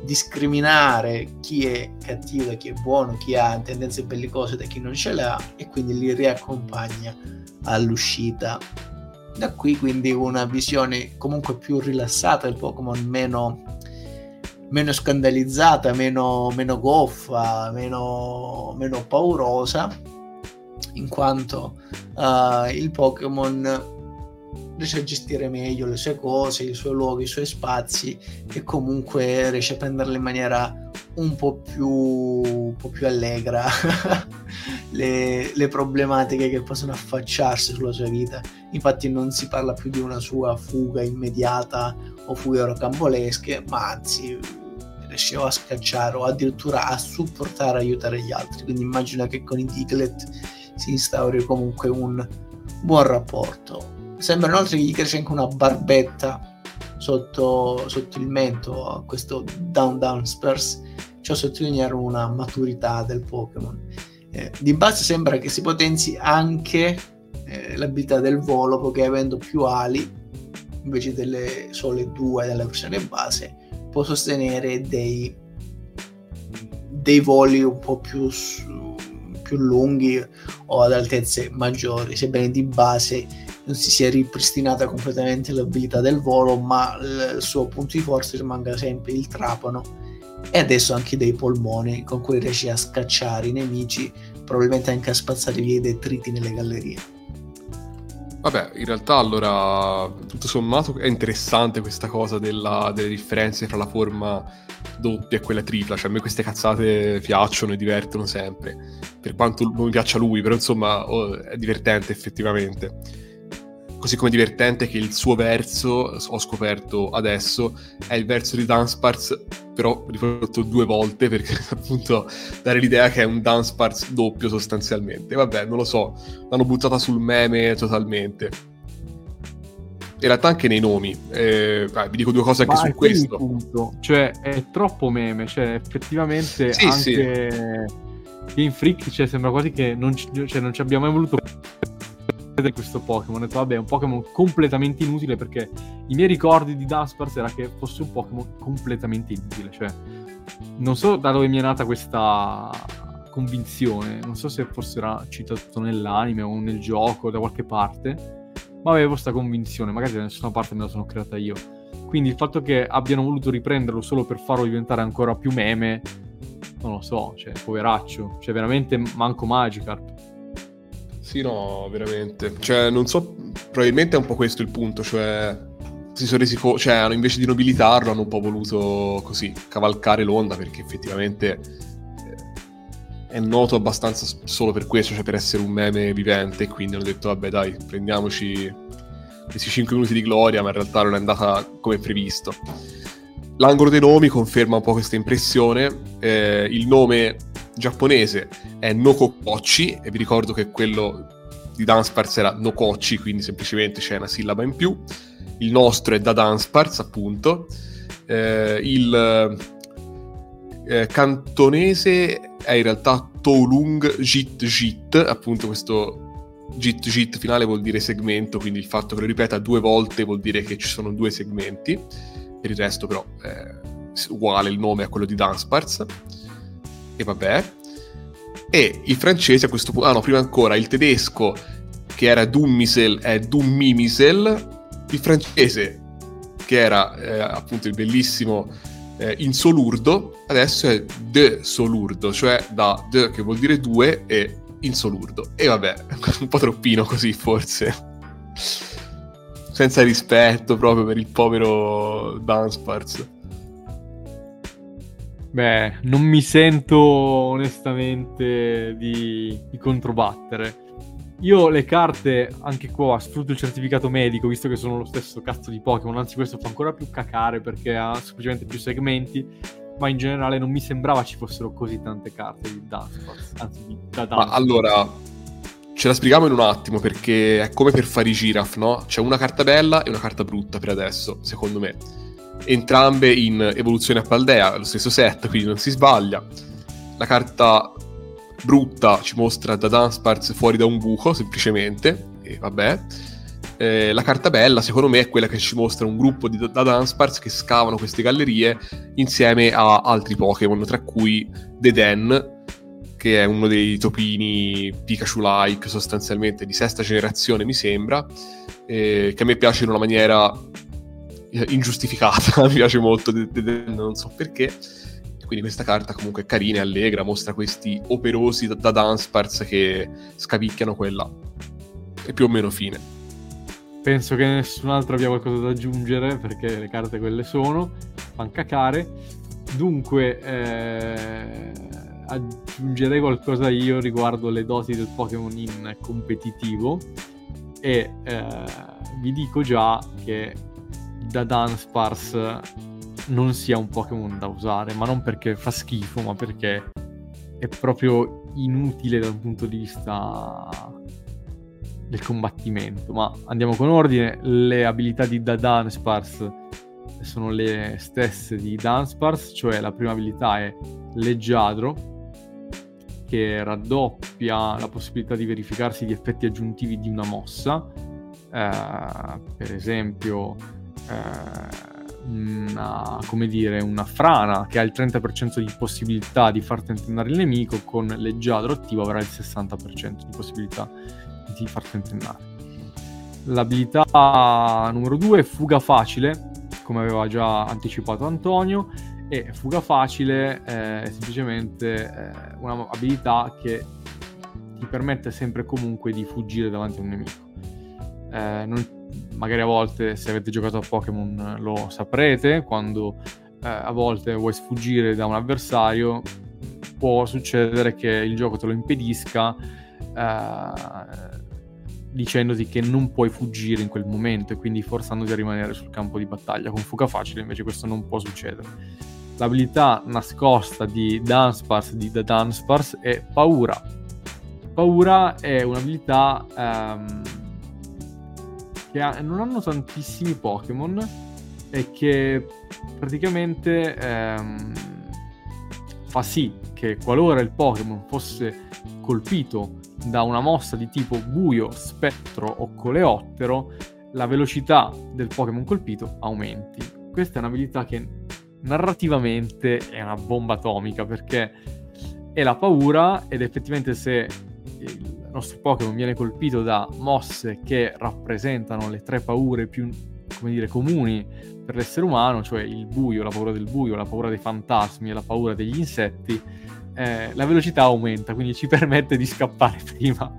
discriminare chi è cattivo da chi è buono, chi ha tendenze bellicose da chi non ce le ha, e quindi li riaccompagna all'uscita. Da qui quindi una visione comunque più rilassata del Pokémon, meno, meno scandalizzata, meno, meno goffa, meno, meno paurosa, in quanto uh, il Pokémon riesce a gestire meglio le sue cose, i suoi luoghi, i suoi spazi, e comunque riesce a prenderle in maniera un po' più, un po' più allegra le, le problematiche che possono affacciarsi sulla sua vita. Infatti non si parla più di una sua fuga immediata o fughe rocambolesche, ma anzi riesce a scacciare o addirittura a supportare, aiutare gli altri. Quindi immagino che con i Diglett si instauri comunque un buon rapporto. Sembra inoltre che gli cresce anche una barbetta sotto, sotto il mento a questo Dunsparce, ciò sottolinea una maturità del Pokémon. Eh, di base sembra che si potenzi anche eh, l'abilità del volo, poiché avendo più ali invece delle sole due della versione base può sostenere dei, dei voli un po' più, più lunghi o ad altezze maggiori, sebbene di base non si sia ripristinata completamente l'abilità del volo, ma il suo punto di forza rimanga sempre il trapano e adesso anche dei polmoni, con cui riesce a scacciare i nemici, probabilmente anche a spazzare via i detriti nelle gallerie. Vabbè, in realtà allora tutto sommato è interessante questa cosa della, delle differenze fra la forma doppia e quella tripla, cioè a me queste cazzate piacciono e divertono sempre, per quanto non mi piaccia lui, però insomma oh, è divertente effettivamente. Così come divertente che il suo verso, ho scoperto adesso, è il verso di Dunsparce, però rifatto due volte, perché appunto dare l'idea che è un Dunsparce doppio sostanzialmente. Vabbè, non lo so, l'hanno buttata sul meme totalmente. In realtà anche nei nomi, eh, vai, vi dico due cose anche ma su questo. Punto. Cioè è troppo meme, cioè effettivamente sì, anche sì. In Freak cioè, sembra quasi che non ci, cioè, non ci abbiamo mai voluto... di questo Pokémon, ho detto vabbè è un Pokémon completamente inutile, perché i miei ricordi di Dunsparce era che fosse un Pokémon completamente inutile, cioè non so da dove mi è nata questa convinzione, non so se forse era citato nell'anime o nel gioco da qualche parte, ma avevo questa convinzione, magari da nessuna parte me la sono creata io, quindi il fatto che abbiano voluto riprenderlo solo per farlo diventare ancora più meme, non lo so, cioè poveraccio, cioè veramente manco Magikarp. Sì, no, veramente. Cioè, non so, probabilmente è un po' questo il punto, cioè si sono resi co- cioè invece di nobilitarlo hanno un po' voluto così cavalcare l'onda, perché effettivamente è noto abbastanza solo per questo, cioè per essere un meme vivente, quindi hanno detto vabbè dai, prendiamoci questi cinque minuti di gloria, ma in realtà non è andata come previsto. L'angolo dei nomi conferma un po' questa impressione, eh, il nome giapponese è Nokococci, e vi ricordo che quello di Dunsparce era Nokocci, quindi semplicemente c'è una sillaba in più. Il nostro è da Dunsparce, appunto. Eh, il eh, cantonese è in realtà Toulung Jit Jit, appunto questo Jit Jit finale vuol dire segmento, quindi il fatto che lo ripeta due volte vuol dire che ci sono due segmenti. Per il resto però è uguale il nome a quello di Dunsparce. E vabbè, e il francese a questo punto, ah no, prima ancora, il tedesco che era Dummisel è Dummimisel, il francese che era eh, appunto il bellissimo eh, insolurdo, adesso è de solurdo, cioè da de che vuol dire due e insolurdo, e vabbè, un po' troppino così forse, senza rispetto proprio per il povero Dunsparce. Beh, non mi sento onestamente di, di controbattere. Io le carte, anche qua, sfrutto il certificato medico, visto che sono lo stesso cazzo di Pokémon, anzi questo fa ancora più cacare perché ha semplicemente più segmenti, ma in generale non mi sembrava ci fossero così tante carte di Dunsparce, anzi di da Dunsparce. Ma allora, Ce la spieghiamo in un attimo, perché è come per fare i Giraf, no? C'è una carta bella e una carta brutta per adesso, secondo me. Entrambe in evoluzione a Paldea, lo stesso set, quindi non si sbaglia. La carta brutta ci mostra Dunsparce fuori da un buco, semplicemente, e vabbè. Eh, la carta bella, secondo me, è quella che ci mostra un gruppo di Dunsparce che scavano queste gallerie insieme a altri Pokémon, tra cui Deden, che è uno dei topini Pikachu-like, sostanzialmente di sesta generazione, mi sembra, eh, che a me piace in una maniera ingiustificata, mi piace molto, de- de- de- non so perché. Quindi questa carta comunque è carina e allegra, mostra questi operosi da, da Dunsparce che scavicchiano quella. E più o meno fine. Penso che nessun altro abbia qualcosa da aggiungere, perché le carte quelle sono, fan cacare. Dunque, eh... aggiungerei qualcosa io riguardo le doti del Pokémon in competitivo, e eh, vi dico già che Dunsparce non sia un Pokémon da usare, ma non perché fa schifo, ma perché è proprio inutile dal punto di vista del combattimento. Ma andiamo con ordine. Le abilità di Dunsparce sono le stesse di Dunsparce, cioè la prima abilità è Leggiadro, che raddoppia la possibilità di verificarsi di effetti aggiuntivi di una mossa, eh, per esempio eh, una, come dire, una frana che ha il trenta per cento di possibilità di far tentennare il nemico, con Leggiadro attivo avrà il sessanta per cento di possibilità di far tentennare. L'abilità numero due è Fuga Facile, come aveva già anticipato Antonio, e Fuga Facile eh, è semplicemente eh, un'abilità che ti permette sempre comunque di fuggire davanti a un nemico. Eh, non, magari a volte, se avete giocato a Pokémon, lo saprete, quando eh, a volte vuoi sfuggire da un avversario può succedere che il gioco te lo impedisca, eh, dicendoti che non puoi fuggire in quel momento, e quindi forzandoti a rimanere sul campo di battaglia. Con Fuga Facile invece questo non può succedere. L'abilità nascosta di Dunsparce, di The Dunsparce, è Paura. Paura è un'abilità ehm, che ha, non hanno tantissimi Pokémon, e che praticamente ehm, fa sì che qualora il Pokémon fosse colpito da una mossa di tipo buio, spettro o coleottero, la velocità del Pokémon colpito aumenti. Questa è un'abilità che narrativamente è una bomba atomica, perché è la paura, ed effettivamente se il nostro Pokémon viene colpito da mosse che rappresentano le tre paure più, come dire, comuni per l'essere umano, cioè il buio, la paura del buio, la paura dei fantasmi e la paura degli insetti, Eh, la velocità aumenta, quindi ci permette di scappare prima,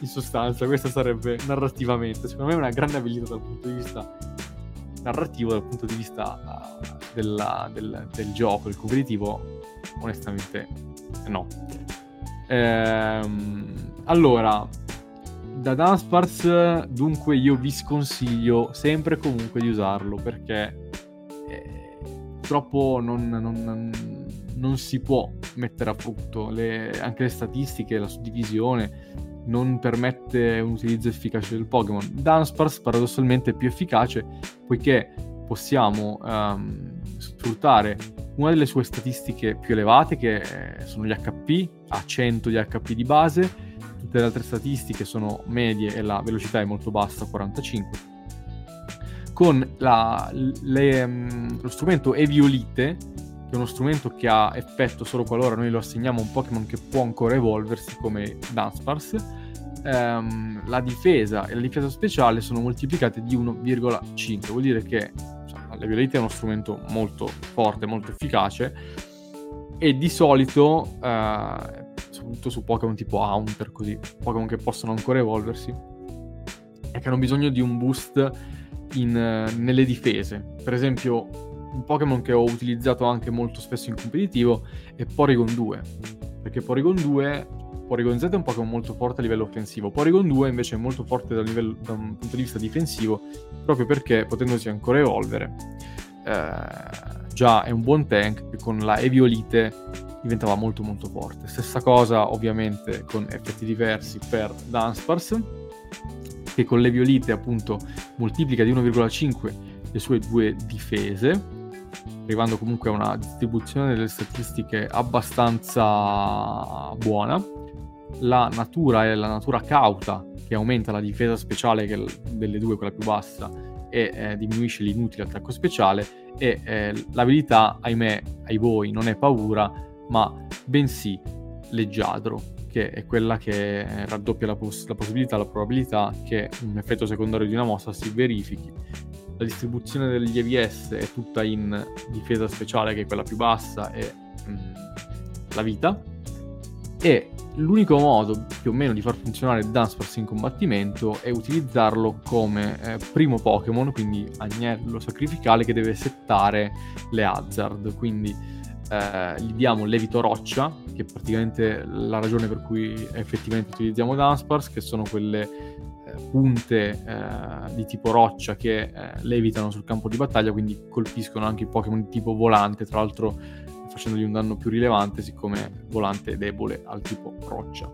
in sostanza. Questa sarebbe narrativamente, secondo me, una grande abilità dal punto di vista narrativo, dal punto di vista uh, della, del, del gioco, del competitivo. Onestamente no. Ehm, allora, da Dunsparce dunque io vi sconsiglio sempre comunque di usarlo, perché eh, purtroppo non... non, non non si può mettere a frutto le, anche le statistiche, la suddivisione non permette un utilizzo efficace del Pokémon. Dunsparce paradossalmente è più efficace, poiché possiamo um, sfruttare una delle sue statistiche più elevate, che sono gli H P, ha cento di H P di base, tutte le altre statistiche sono medie e la velocità è molto bassa, quarantacinque. Con la, le, lo strumento Eviolite, che è uno strumento che ha effetto solo qualora noi lo assegniamo a un Pokémon che può ancora evolversi come Dunsparce, ehm, la difesa e la difesa speciale sono moltiplicate di uno virgola cinque. Vuol dire che, insomma, la Violetta è uno strumento molto forte, molto efficace, e di solito, eh, soprattutto su Pokémon tipo Haunter, così, Pokémon che possono ancora evolversi e che hanno bisogno di un boost in, nelle difese. Per esempio, un Pokémon che ho utilizzato anche molto spesso in competitivo è Porygon due, perché Porygon due, Porygon Z è un Pokémon molto forte a livello offensivo, Porygon due invece è molto forte dal, livello, da un punto di vista difensivo, proprio perché potendosi ancora evolvere eh, già è un buon tank, che con la Eviolite diventava molto molto forte. Stessa cosa ovviamente con effetti diversi per Dunsparce, che con l'Eviolite appunto moltiplica di uno virgola cinque le sue due difese, arrivando comunque a una distribuzione delle statistiche abbastanza buona. La natura è la natura cauta, che aumenta la difesa speciale che delle due, quella più bassa, e eh, diminuisce l'inutile attacco speciale. E eh, l'abilità, ahimè, ai voi, non è paura, ma bensì leggiadro, che è quella che raddoppia la, poss- la possibilità, la probabilità che un effetto secondario di una mossa si verifichi. La distribuzione degli E V S è tutta in difesa speciale, che è quella più bassa, e mm, la vita. E l'unico modo più o meno di far funzionare Dunsparce in combattimento è utilizzarlo come eh, primo Pokémon, quindi agnello sacrificale, che deve settare le hazard. Quindi eh, gli diamo Levito Roccia, che è praticamente la ragione per cui effettivamente utilizziamo Dunsparce, che sono quelle punte eh, di tipo roccia che eh, levitano sul campo di battaglia, quindi colpiscono anche i Pokémon di tipo volante, tra l'altro facendogli un danno più rilevante, siccome volante è debole al tipo roccia.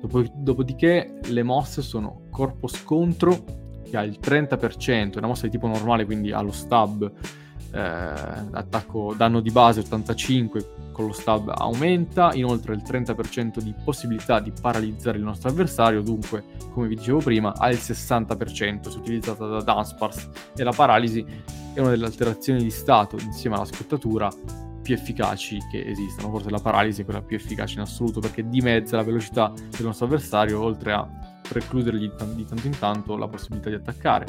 Dop- dopodiché le mosse sono corpo scontro, che ha il trenta per cento, è una mossa di tipo normale, quindi allo stab, eh, attacco danno di base ottantacinque, con lo stab aumenta, inoltre il trenta per cento di possibilità di paralizzare il nostro avversario, dunque come vi dicevo prima ha il sessanta per cento se utilizzata da Dunsparce, e la paralisi è una delle alterazioni di stato insieme alla scottatura più efficaci che esistano. Forse la paralisi è quella più efficace in assoluto, perché dimezza la velocità del nostro avversario, oltre a precludergli di tanto in tanto la possibilità di attaccare.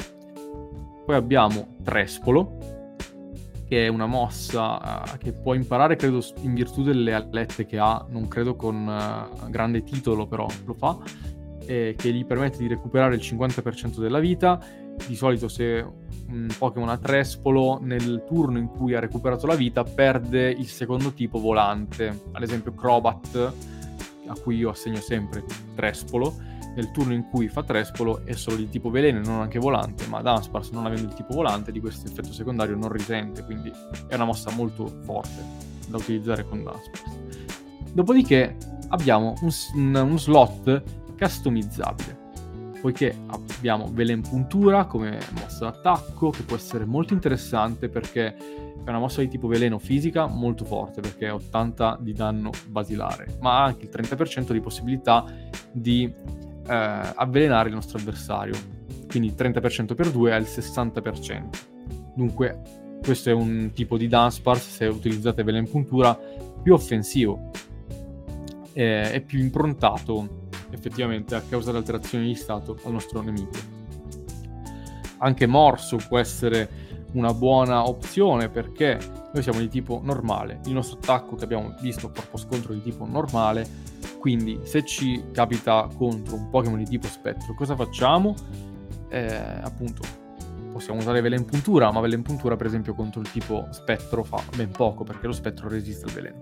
Poi abbiamo Trespolo, che è una mossa uh, che può imparare, credo, in virtù delle alette che ha, non credo con uh, grande titolo, però lo fa, e che gli permette di recuperare il cinquanta per cento della vita. Di solito se un Pokémon ha Trespolo, nel turno in cui ha recuperato la vita perde il secondo tipo volante. Ad esempio Crobat, a cui io assegno sempre Trespolo, nel turno in cui fa Trespolo è solo di tipo veleno e non anche volante, ma Dunsparce, non avendo il tipo volante, di questo effetto secondario non risente, quindi è una mossa molto forte da utilizzare con Dunsparce. Dopodiché abbiamo un, un, un slot customizzabile, poiché abbiamo Velen Puntura come mossa d'attacco, che può essere molto interessante perché è una mossa di tipo veleno fisica molto forte, perché ottanta di danno basilare, ma ha anche il trenta per cento di possibilità di Uh, avvelenare il nostro avversario, quindi trenta per cento per due è il sessanta per cento. Dunque questo è un tipo di Dunsparce, se utilizzate Velen Puntura, più offensivo eh, e più improntato effettivamente a causare alterazioni di stato al nostro nemico. Anche Morso può essere una buona opzione, perché noi siamo di tipo normale, il nostro attacco che abbiamo visto corpo scontro di tipo normale. Quindi se ci capita contro un Pokémon di tipo spettro, cosa facciamo? Eh, appunto, possiamo usare Velen Puntura, ma Velen Puntura per esempio contro il tipo spettro fa ben poco, perché lo spettro resiste al veleno.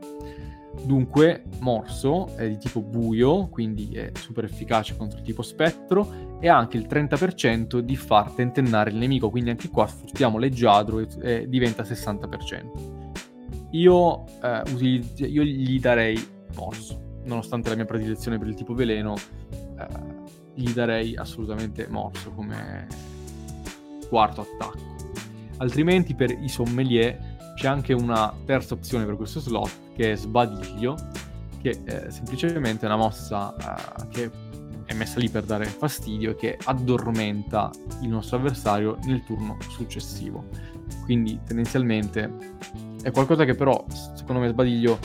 Dunque Morso è di tipo buio, quindi è super efficace contro il tipo spettro, e ha anche il trenta per cento di far tentennare il nemico, quindi anche qua sfruttiamo leggiadro e, e diventa sessanta per cento. Io, eh, utilizz- io gli darei Morso. Nonostante la mia predilezione per il tipo veleno, eh, gli darei assolutamente Morso come quarto attacco. Altrimenti per i sommelier c'è anche una terza opzione per questo slot, che è Sbadiglio, che è semplicemente una mossa eh, che è messa lì per dare fastidio e che addormenta il nostro avversario nel turno successivo. Quindi tendenzialmente è qualcosa che però, secondo me, Sbadiglio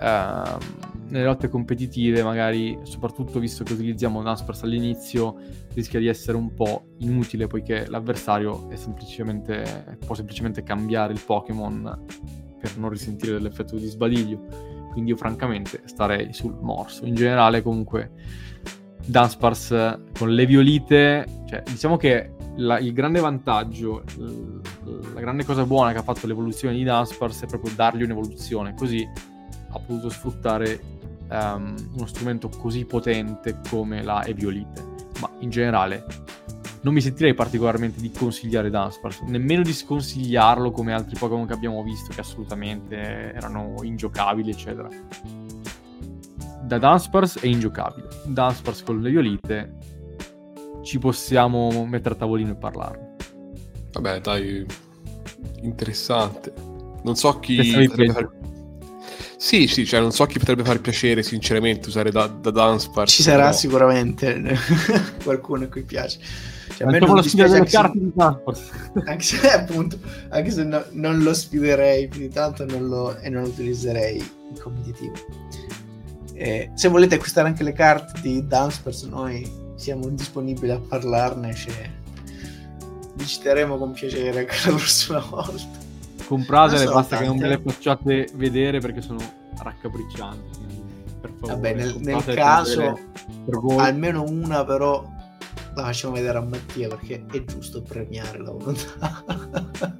eh, nelle lotte competitive, magari, soprattutto visto che utilizziamo Dunsparce all'inizio, rischia di essere un po' inutile, poiché l'avversario è semplicemente può semplicemente cambiare il Pokémon per non risentire dell'effetto di Sbadiglio. Quindi io francamente starei sul Morso. In generale comunque Dunsparce con le Violite, cioè diciamo che la, il grande vantaggio, la grande cosa buona che ha fatto l'evoluzione di Dunsparce è proprio dargli un'evoluzione, così ha potuto sfruttare Um, uno strumento così potente come la Eviolite. Ma in generale non mi sentirei particolarmente di consigliare Dunsparce, nemmeno di sconsigliarlo come altri Pokémon che abbiamo visto che assolutamente erano ingiocabili eccetera. Da Dunsparce è ingiocabile. Dunsparce con le Eviolite ci possiamo mettere a tavolino e parlarne. Vabbè dai, interessante. Non so chi far... Sì sì, cioè non so chi potrebbe far piacere sinceramente usare da, da Dunsparce. Ci sarà no. sicuramente qualcuno a cui piace, cioè, a me non dispiace anche, se... di anche se appunto anche se no, non lo sfiderei più di tanto non lo... e non lo utilizzerei in competitivo. Eh, se volete acquistare anche le carte di Dunsparce noi siamo disponibili a parlarne, cioè... vi citeremo con piacere anche la prossima volta. Compratele, basta tante. Che non me le facciate vedere perché sono raccapriccianti, per favore. Vabbè, nel, nel caso almeno una però la facciamo vedere a Mattia perché è giusto premiare la volontà.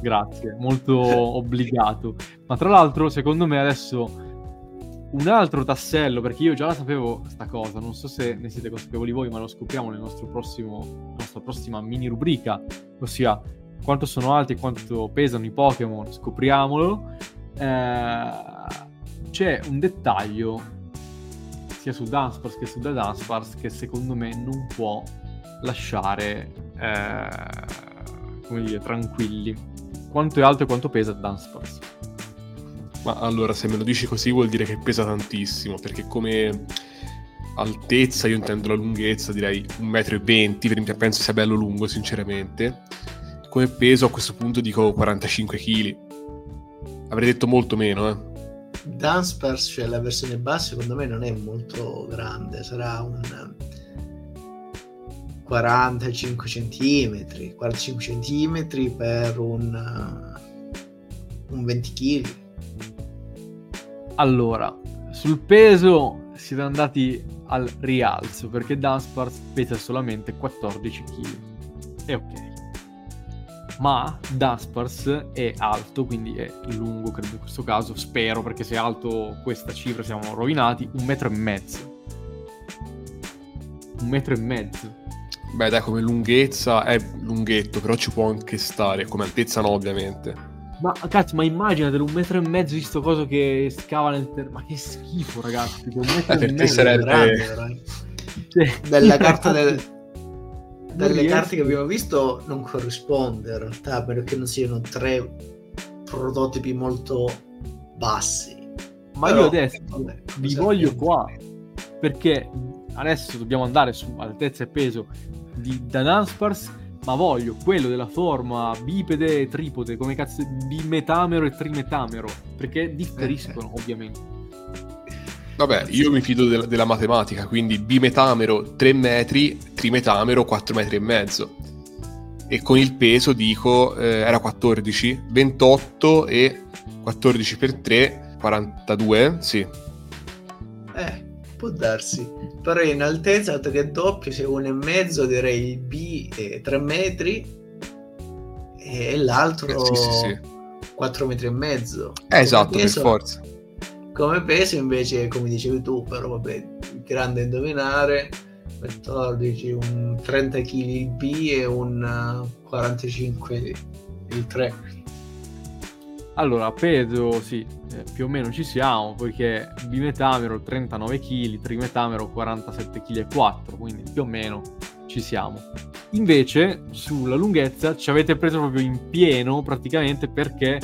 Grazie, molto obbligato. Ma tra l'altro secondo me adesso un altro tassello, perché io già la sapevo sta cosa, non so se ne siete consapevoli voi, ma lo scopriamo nel nostro prossimo nostra prossima mini rubrica, ossia quanto sono alti e quanto pesano i Pokémon, scopriamolo. Eh, c'è un dettaglio sia su Dunsparce che su Dudunsparce che secondo me non può lasciare eh, come dire tranquilli. Quanto è alto e quanto pesa Dunsparce? Ma allora, se me lo dici così vuol dire che pesa tantissimo, perché come altezza, io intendo la lunghezza, direi un metro e venti, penso sia bello lungo sinceramente. Come peso a questo punto dico quarantacinque chili, avrei detto molto meno. eh. Dunsparce, cioè la versione bassa, secondo me non è molto grande, sarà un quarantacinque centimetri, quarantacinque centimetri per un, un venti chili. Allora, sul peso siete andati al rialzo perché Dunsparce pesa solamente quattordici chili. E ok. Ma Dunsparce è alto, quindi è lungo, credo in questo caso, spero, perché se è alto questa cifra siamo rovinati, un metro e mezzo. Un metro e mezzo. Beh dai, come lunghezza è lunghetto, però ci può anche stare, come altezza no ovviamente. Ma cazzo, ma immaginatelo un metro e mezzo di sto coso che scava nel terreno. Ma che schifo, ragazzi. Un metro eh, per e te mezzo sarebbe grande, cioè, della carta del... delle riesco. Carte che abbiamo visto non corrisponde in realtà, perché non siano tre prototipi molto bassi. Ma però, io adesso vabbè, vi voglio qua, perché adesso dobbiamo andare su altezza e peso di Dunsparce, ma voglio quello della forma bipede e tripode, come cazzo, bimetamero e trimetamero, perché differiscono eh. ovviamente. Vabbè, io mi fido de- della matematica, quindi bimetamero tre metri, trimetamero quattro metri e mezzo, e con il peso dico eh, era quattordici, ventotto e quattordici per tre, quarantadue, sì. Eh, può darsi, però in altezza, dato che è doppio, se uno e mezzo direi il B è tre metri e l'altro eh, sì, sì, sì. quattro metri e mezzo eh, esatto, peso, per forza. Come peso invece, come dicevi tu, però vabbè, tirando a indovinare, quattordici, un trenta chili il B e un quarantacinque il tre. Allora, peso sì, eh, più o meno ci siamo, poiché bimetamero trentanove chili, trimetamero quarantasette chili e quattro, quindi più o meno ci siamo. Invece sulla lunghezza ci avete preso proprio in pieno praticamente, perché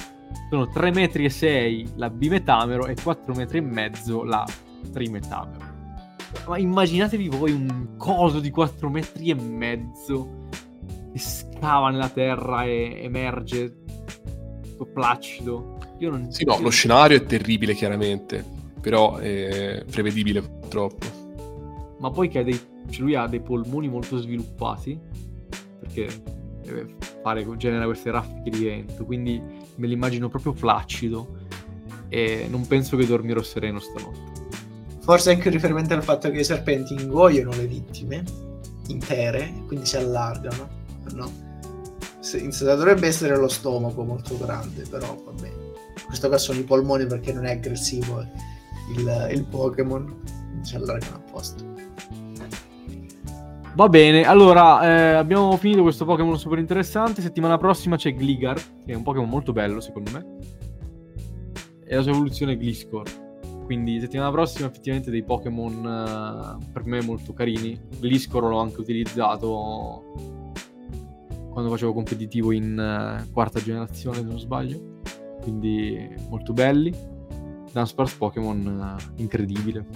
sono tre metri e sei la bimetamero e quattro metri e mezzo la trimetamero. Ma immaginatevi voi un coso di quattro metri e mezzo che scava nella terra e emerge placido. Io non sì no, lo scenario è terribile chiaramente, però è prevedibile purtroppo. Ma poi che ha dei, cioè lui ha dei polmoni molto sviluppati, perché deve fare, genera queste raffiche di vento, quindi me l'immagino proprio placido e non penso che dormirò sereno stanotte. Forse anche un riferimento al fatto che i serpenti ingoiano le vittime intere, quindi si allargano, no? Dovrebbe essere lo stomaco molto grande, però va bene. In questo caso sono i polmoni, perché non è aggressivo il, il Pokémon, ci allargano apposta. Va bene, allora eh, abbiamo finito questo Pokémon super interessante. Settimana prossima c'è Gligar, che è un Pokémon molto bello secondo me, e la sua evoluzione è Gliscor. Quindi settimana prossima effettivamente dei Pokémon eh, per me molto carini. Gliscor l'ho anche utilizzato quando facevo competitivo in eh, quarta generazione, se non sbaglio. Quindi molto belli. Dunsparce Pokémon eh, incredibile.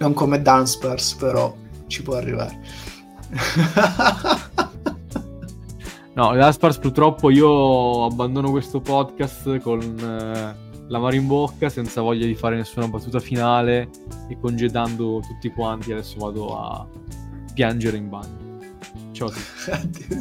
Non come Dunsparce, però ci può arrivare. No, Dunsparce purtroppo io abbandono questo podcast con... Eh, l'amaro in bocca, senza voglia di fare nessuna battuta finale e congedando tutti quanti. Adesso vado a piangere in bagno. Ciao a tutti.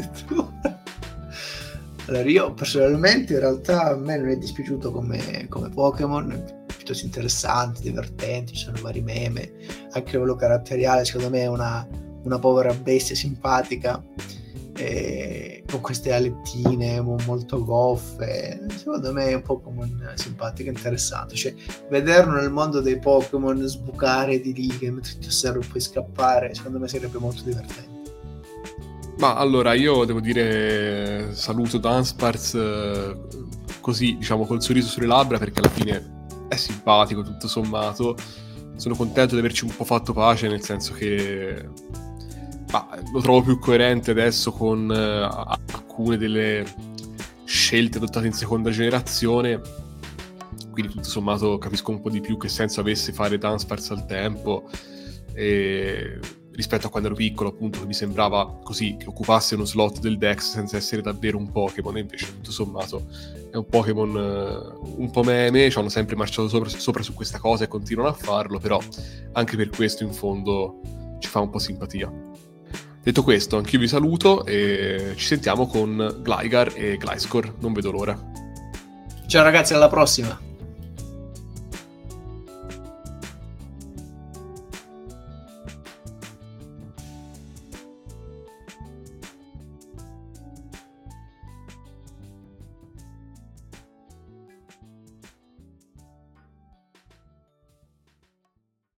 Allora, io personalmente in realtà a me non è dispiaciuto come, come Pokémon, è piuttosto interessante, divertente, ci sono vari meme, anche a livello caratteriale secondo me è una, una povera bestia simpatica, e con queste alettine molto goffe, secondo me è un Pokémon simpatico e interessante. Cioè, vederlo nel mondo dei Pokémon sbucare di lì mentre ti osservi puoi scappare, secondo me sarebbe molto divertente. Ma allora io devo dire saluto Dunsparce così, diciamo, col sorriso sulle labbra, perché alla fine è simpatico tutto sommato. Sono contento di averci un po' fatto pace, nel senso che ma lo trovo più coerente adesso con uh, alcune delle scelte adottate in seconda generazione, quindi tutto sommato capisco un po' di più che senso avesse fare Dunsparce al tempo, e rispetto a quando ero piccolo, appunto, mi sembrava così che occupasse uno slot del Dex senza essere davvero un Pokémon, e invece tutto sommato è un Pokémon uh, un po' meme, ci hanno sempre marciato sopra, sopra su questa cosa e continuano a farlo, però anche per questo in fondo ci fa un po' simpatia. Detto questo, anch'io vi saluto e ci sentiamo con Gligar e Gliscor, non vedo l'ora. Ciao ragazzi, alla prossima!